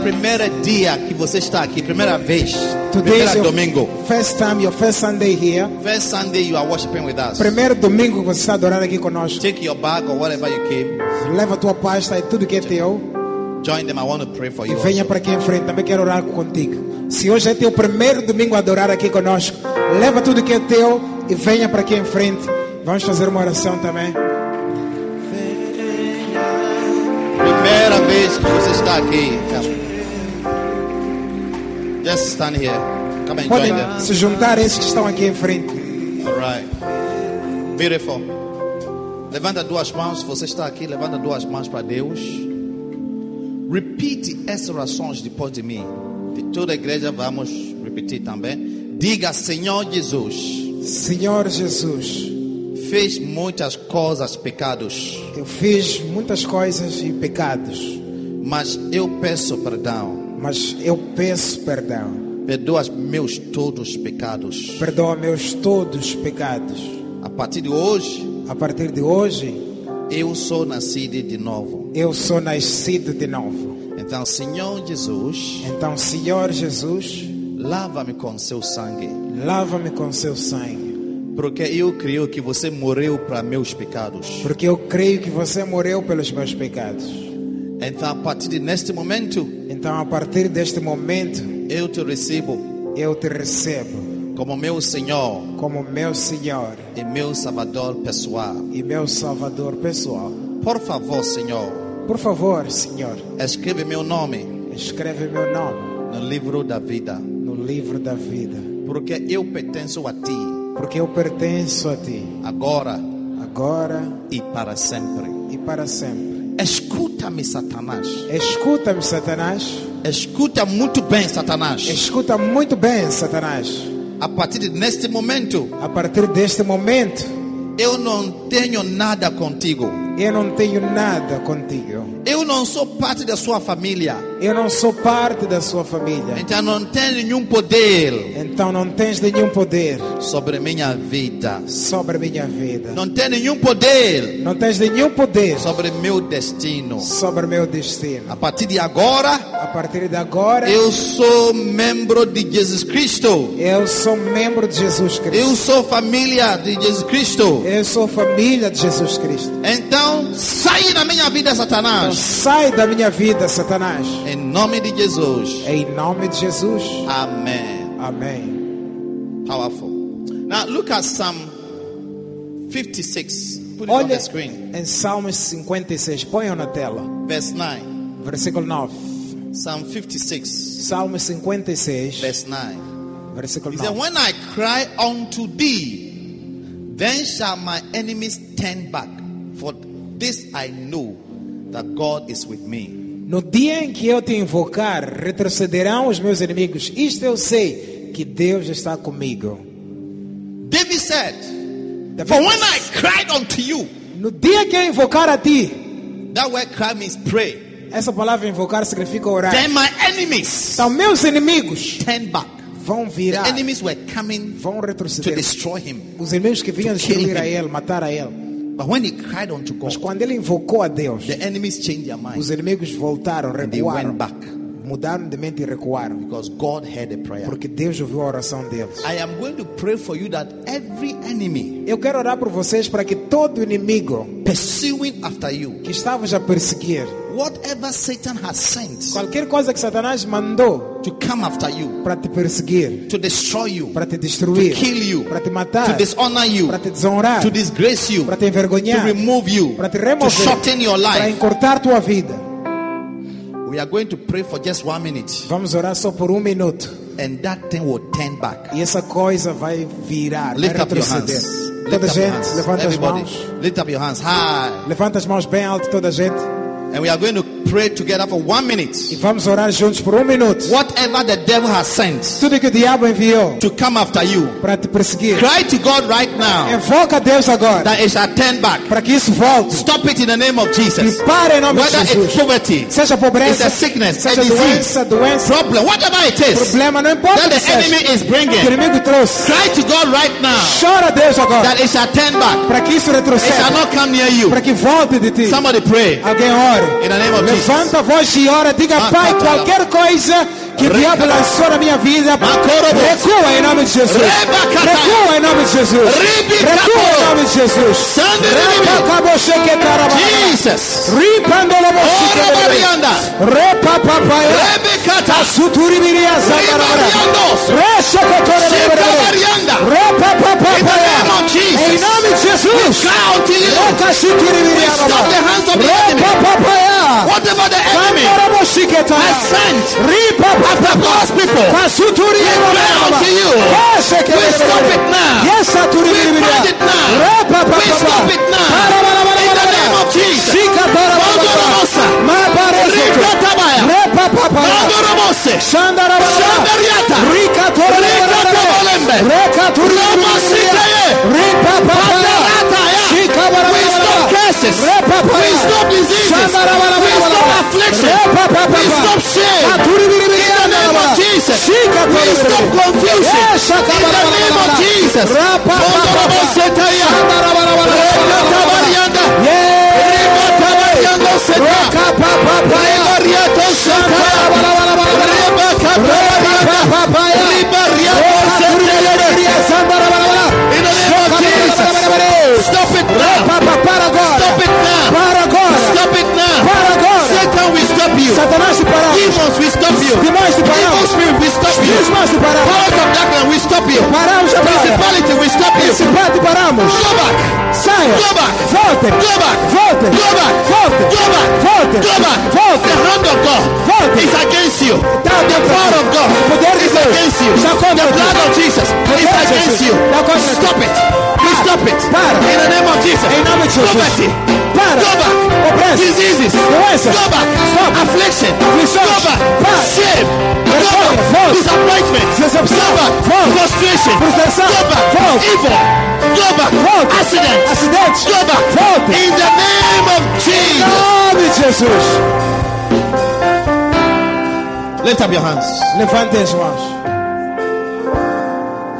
Primeiro dia que você está aqui, primeira vez, primeiro domingo. First time, your first Sunday here. First Sunday you are worshiping with us. Primeiro domingo que você está adorando aqui conosco. Take your bag or whatever you came. Leva a tua pasta e tudo que é teu. Join them. I want to pray for you. E venha para aqui em frente, também quero orar contigo. Se hoje é teu primeiro domingo a adorar aqui conosco, leva tudo que é teu e venha para aqui em frente. Vamos fazer uma oração também. Primeira vez que você está aqui. Just stand here. Come and join them. Se juntar esses que estão aqui em frente. All right. Beautiful. Levanta duas mãos. Você está aqui, levanta duas mãos para Deus. Repite essas orações depois de mim. De toda a igreja vamos repetir também. Diga, Senhor Jesus. Senhor Jesus. Fiz muitas coisas, pecados. Eu fiz muitas coisas e pecados. Mas eu peço perdão. Mas eu peço perdão. Perdoa meus todos pecados. A partir de hoje, eu sou nascido de novo. Então, Senhor Jesus, lava-me com seu sangue. Porque eu creio que você morreu pelos meus pecados. Então a partir deste momento eu te recebo como meu Senhor, e meu Salvador pessoal, Por favor, Senhor, escreve meu nome, no livro da vida, porque eu pertenço a ti, agora, e para sempre, Escuta-me, Satanás. Escuta muito bem, Satanás. A partir deste momento, eu não tenho nada contigo. Eu não sou parte da sua família. Então não tens nenhum poder sobre minha vida. Não tens nenhum poder. Sobre meu destino. A partir de agora, eu sou membro de Jesus Cristo. Eu sou família de Jesus Cristo. Então sai da minha vida, Satanás. Em nome de Jesus. Amen. Powerful. Now look at Psalm 56. Put it on the screen. Em Salmo 56, põe na tela. Verse 9. Versículo 9. Psalm 56. Salmo 56. Verse 9. Versículo 9. He said, "When I cry unto thee, then shall my enemies turn back. For this I know, that God is with me." No dia em que eu te invocar, retrocederão os meus inimigos. Isto eu sei, que Deus está comigo. David said, "For when I cried unto you." No dia que eu invocar a ti. That word cry means pray. Essa palavra invocar significa orar. Then my enemies. Então meus inimigos. Turn back. Vão virar. The enemies were coming. Vão retroceder. To destroy him. Os inimigos que vinham destruir a ele, matar a ele. But when he cried unto God, mas quando ele invocou a Deus, the enemies changed their mind. Os inimigos voltaram, recuaram, and they went back. Mudaram de mente e recuaram. Because God heard the prayer. Porque Deus ouviu a oração deles. I am going to pray for you that every enemy, eu quero orar por vocês para que todo inimigo, pursuing after you, que estava a perseguir, whatever Satan has sent, qualquer coisa que Satanás mandou, to come after you, para te perseguir, to destroy you, para te destruir, to kill you, para te matar, to dishonor you, para te desonrar, to disgrace you, para te envergonhar, to remove you, para te remover, to shorten your life, para encurtar tua vida. We are going to pray for just 1 minute. Vamos orar só por minuto. And that thing will turn back. E essa coisa vai virar. Lift up your hands. Toda gente, levanta as mãos. Lift up your hands high. Levanta as mãos bem alto, toda gente. And we are going to pray together for 1 minute. E vamos orar juntos por minuto. Whatever the devil has sent, tudo que o diabo enviou, to come after you, para te perseguir, cry to God right now. Invoca a Deus agora, that it shall turn back. Para que isso volte. Stop it in the name of Jesus. E para em nome de Jesus. Whether it's poverty, seja pobreza, it's a sickness, seja a disease, doença, problem, whatever it is, problema, não importa, that the enemy is bringing, que o inimigo trouxe, cry to God right now. Chora a Deus agora, that it shall turn back. Para que isso retroceda. It shall not come near you. Para que volte de ti. Somebody pray. Alguém ore. In the name of Jesus. Levanta a voz e ora, diga: Pai, qualquer coisa que o diabo lançou na minha vida, recua em nome de Jesus. Recua em nome de Jesus. Recua em nome de Jesus. Jesus. Ripandolo Moshianda. Repa papai. Rebecata suturi miriasa. Recha cotora mirianda. Repa papai. Em nome de Jesus. Reca suturi miriasa. Repa papai. Whatever the enemy has sent after God's people, we pray unto you. We stop it now. We bind it now. We stop it now. In the name of Jesus. We stop curses. We stop diseases. Affliction. We stop shame. In the name of Jesus. We stop confusion. In the name of Jesus. In the name of Jesus. Stop it now. Stop it now. Stop it now. Satan, we stop you. Demons, we stop you. Evil spirit, we stop you. paramos. Powers of darkness, we stop you. Paramos agora. Principality, we stop you. Principado, paramos. Go back. Saia. Go back. Volte. Go back. Volte. Go back. Volte. Go back. Volte. Go back. Volte. The hand of God is against you. The power of God is against you. The blood of Jesus is against you. Stop it. We stop it. In the name of Jesus. Poverty. Go back. Diseases. Go back. Affliction. Go back. Shame. Go back. Disappointment. Go back. Frustration. Go back. Evil. Go back. Accident. Go back. In the name of Jesus. Lift up your hands. Levantem as mãos.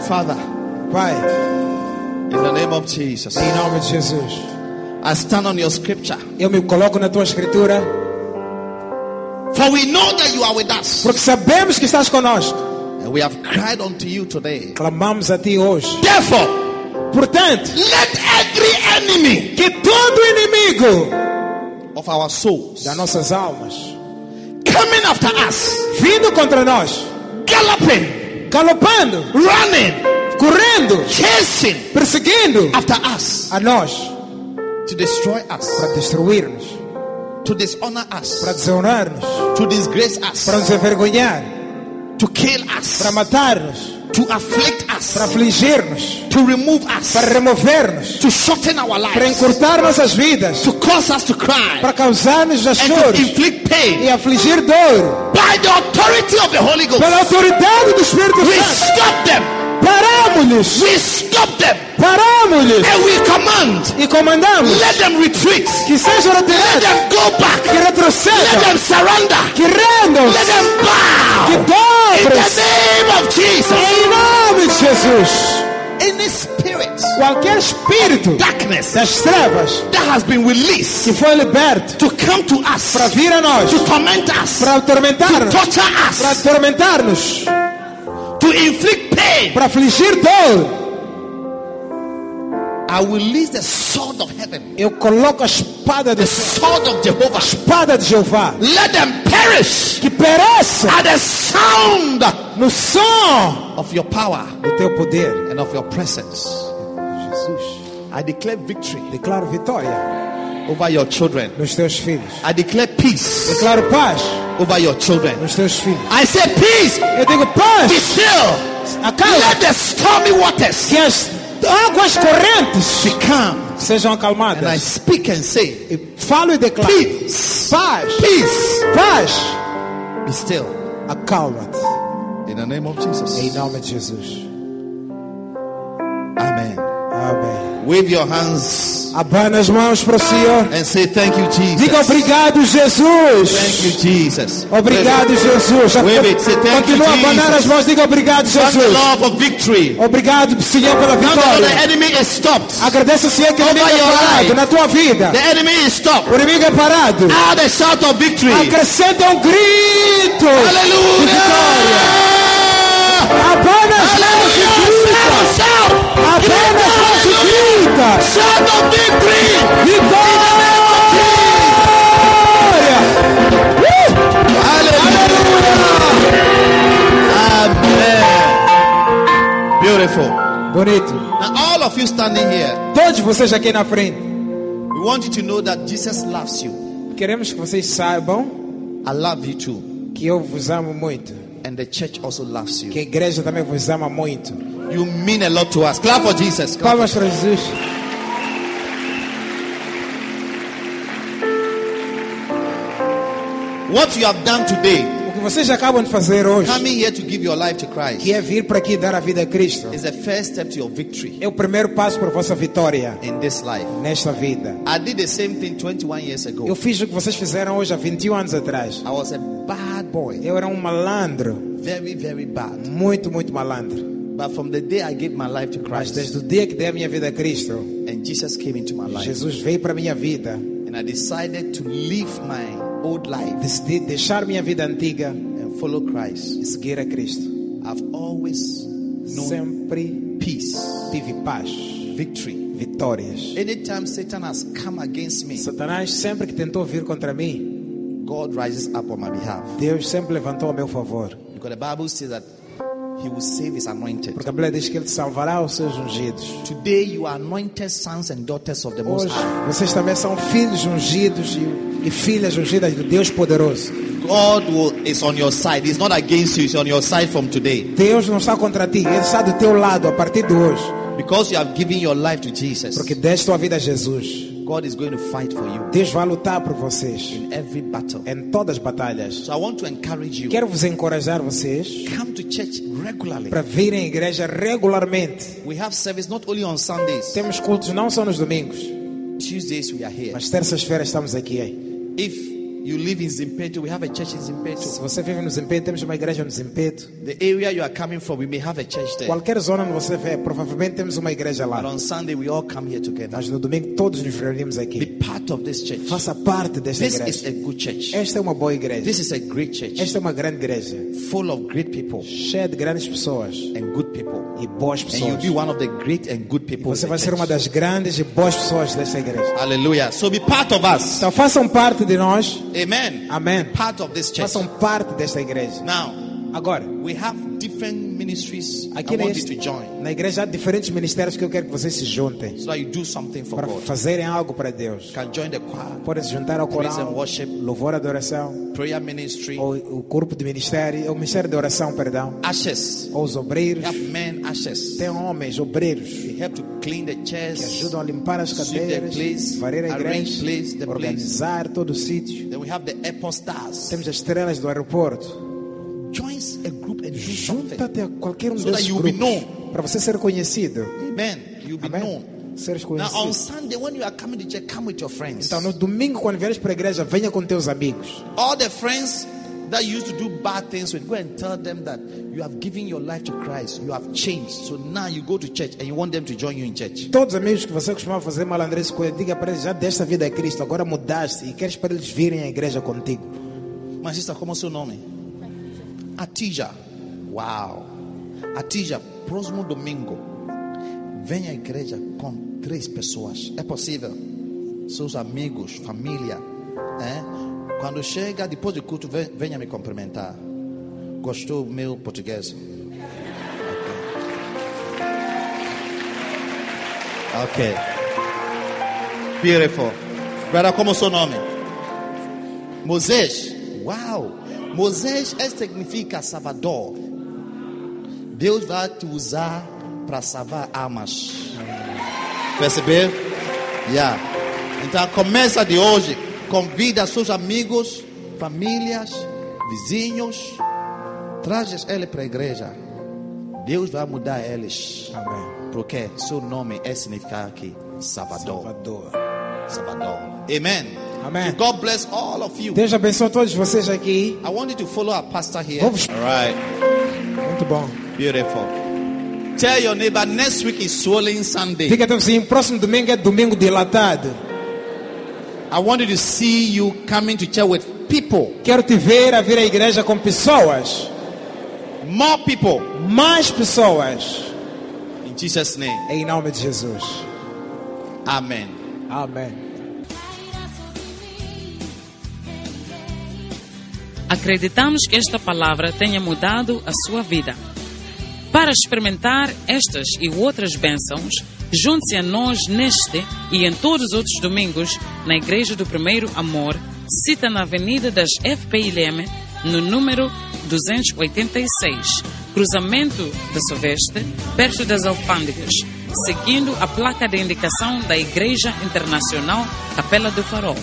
Father, Pai, in the name of Jesus. Em nome de Jesus. I stand on your scripture. Eu me coloco na tua escritura. For we know that you are with us. Porque sabemos que estás conosco. And we have cried unto you today. Clamamos a ti hoje. Therefore, portanto, let every enemy, que todo inimigo of our souls, das nossas almas, coming after us, vindo contra nós, galloping, galopando, running, correndo, chasing, perseguindo, after us, a nós, to destroy us, para destruir-nos, to dishonor us, para desonrar-nos, to disgrace us, para nos envergonhar, to kill us, para matar-nos, to afflict us, para afligir-nos, to remove us, para remover-nos, to shorten our lives, para encurtar nossas vidas, to cause us to cry, para causar-nos a chorar, to inflict pain, e afligir dor. By the authority of the Holy Ghost, pela autoridade do Espírito Santo, we stop them, paramos-lhes, we stop them, paramos-lhes, and we command, e comandamos, let them retreat, que sejam retirados, let them go back, que retrocedam, let them surrender, que rendam, let them bow, que dobrem. Em nome de Jesus. Any spirit, qualquer espírito, darkness, das trevas, that has been released, que foi liberto, to come to us, para vir a nós, to torment us, para atormentar-nos, to torture us, para atormentar-nos, to inflict pain, para afligir dor. I will release the sword of heaven. Eu coloco a espada de sword of Jehovah. Espada de Jeová. Let them perish. Que pereça. At the sound. No som of your power. Do teu poder. And of your presence. Jesus. I declare victory. Declaro vitória. Over your children. Nos teus filhos. I declare peace. Declaro paz. Over your children. Nos teus filhos. I say peace. Eu digo paz. Be still. Acalma. Let the stormy waters. Yes. Águas correntes sejam acalmadas. And I speak and say, e falo e declaro, peace, paz, peace, paz. Be still. Acalma-te. In the name of Jesus. Em nome de Jesus. Amen. Amen. Wave your hands. Abana as mãos para o Senhor. And say thank you Jesus. Diga obrigado Jesus. Thank you Jesus. Obrigado Jesus. Wave it. Say thank you Jesus. Continua a abanar as mãos. Diga obrigado Jesus. Thank the Lord for victory. Obrigado Senhor pela vitória. The enemy is stopped. Agradeça Senhor que o inimigo é parado na tua vida. The enemy is stopped. O inimigo é parado. Add a shout of victory. Acrescenta grito. Aleluia. Abana as mãos e grita. Apenas nosso vida. Shadow victory. Vitória. Aleluia. Amém. Beautiful. Bonito. Now all of you standing here. Todos vocês aqui na frente. We want you to know that Jesus loves you. Queremos que vocês saibam. I love you too. Que eu vos amo muito. And the church also loves you. Que a igreja também vos ama muito. You mean a lot to us. Clap for Jesus. Clap for Jesus. What you have done today, coming here to give your life to Christ, is the first step to your victory. É o primeiro passo para vossa vitória. In this life, nesta vida. I did the same thing 21 years ago. Eu fiz o que vocês fizeram hoje há 21 anos atrás. I was a bad boy. Eu era malandro. Very, very bad. Muito, muito malandro. But from the day I gave my life to Christ, mas desde o dia que dei a minha vida a Cristo, and Jesus came into my life, Jesus veio para minha vida, and I decided to leave my old life, decidi deixar minha vida antiga, and follow Christ, e seguir a Cristo. I've always known sempre peace, tive paz, victory, vitórias. Anytime Satan has come against me, Satanás sempre que tentou vir contra mim, God rises up on my behalf. Deus sempre levantou a meu favor. Because the Bible says that He will save his anointed. Porque a Bíblia diz que ele salvará os seus ungidos. Today you are anointed sons and daughters of the Most High. Vocês também são filhos ungidos e filhas ungidas do Deus poderoso. God is on your side. He's not against you. He's on your side from today. Deus não está contra ti, ele está do teu lado a partir de hoje. Because you have given your life to Jesus. Porque deste tua vida a Jesus. God is going to fight for you. Deus vai lutar por vocês. In every battle. Em todas as batalhas. So I want to encourage you. Quero vos encorajar vocês. Come to church regularly. Para virem à igreja regularmente. We have service not only on Sundays. Temos cultos não só nos domingos. Tuesdays we are here. Mas terças-feiras estamos aqui. Hein? If you live in Zimpeto, we have a church in Zimpeto. Se você vive no Zimpeto, temos uma igreja no Zimpeto. The area you are coming from, we may have a church there. Qualquer zona onde você vier, provavelmente temos uma igreja lá. But on Sunday we all come here together. Mas no domingo todos nos reunimos aqui. Be part of this church. Faça parte desta igreja. This is a good church. Esta é uma boa igreja. This is a great church. Esta é uma grande igreja. Full of great people. Cheia de grandes pessoas. And good people. E boas pessoas. And you'll be one of the great and good people. Você vai ser uma das grandes e boas pessoas desta igreja. Hallelujah. So be part of us. Então façam parte de nós. Amen. Amen. Part of this church. Façam parte desta igreja. Now, agora, we have different ministries. Aqui I want you to join. Na igreja há diferentes ministérios que eu quero que vocês se juntem. So that you do something for God. Para fazerem algo para Deus. Can join the choir. Podem se juntar ao coral. Praise and worship. Louvor e adoração. Prayer ministry. Ou o corpo de ministério, o ministério de oração, perdão. Ashes. Ou os obreiros. We have men ashes. Tem homens obreiros. They help to clean the chairs. Que ajudam a limpar as cadeiras, varrer a igreja, organizar todo o sítio. Then we have the airport stars. Temos as estrelas do aeroporto. Join a group and do something. Junta-te a qualquer so desses grupos para você ser conhecido. Amen. You'll be known. Now on Sunday when you are coming to church, come with your friends. Então no domingo quando vieres para a igreja, venha com teus amigos. All the friends that you used to do bad things with, go and tell them that you have given your life to Christ, you have changed, so now you go to church and you want them to join you in church. Todos os amigos que você costumava fazer malandrice com ele, diga para eles, já desta vida a Cristo, agora mudaste e queres para eles virem à igreja contigo. Mas isso, como é o seu nome? Atija, wow. Atija, próximo domingo venha à igreja com 3 pessoas. É possível? Seus amigos, família, hein? Quando chega, depois do culto, venha me cumprimentar. Gostou do meu português? Ok. Beautiful. Verá como é o seu nome? Moisés. Wow. Moisés significa salvador. Deus vai te usar para salvar almas. Percebeu? Yeah. Então começa de hoje. Convida seus amigos, famílias, vizinhos. Traz eles para a igreja. Deus vai mudar eles. Amém. Porque seu nome é significar aqui Salvador. Salvador. Salvador. Amém. Amen. God bless all of you. Deus abençoe todos vocês aqui. I want you to follow our pastor here. Vamos. All right. Muito bom. Beautiful. Tell your neighbor next week is swollen Sunday. Diga teu vizinho, próximo domingo é domingo dilatado. I want you to see you coming to church with people. Quero te ver a vir à igreja com pessoas. More people. Mais pessoas. In Jesus' name. Em nome de Jesus. Amen. Amen. Acreditamos que esta palavra tenha mudado a sua vida. Para experimentar estas e outras bênçãos, junte-se a nós neste e em todos os outros domingos na Igreja do Primeiro Amor, situada na Avenida das FPLM, no número 286, cruzamento da Soveste, perto das Alfândegas, seguindo a placa de indicação da Igreja Internacional Capela do Farol.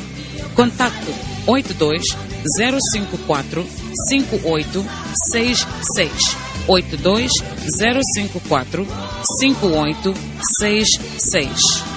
Contacto 82-054-5866 82-054-5866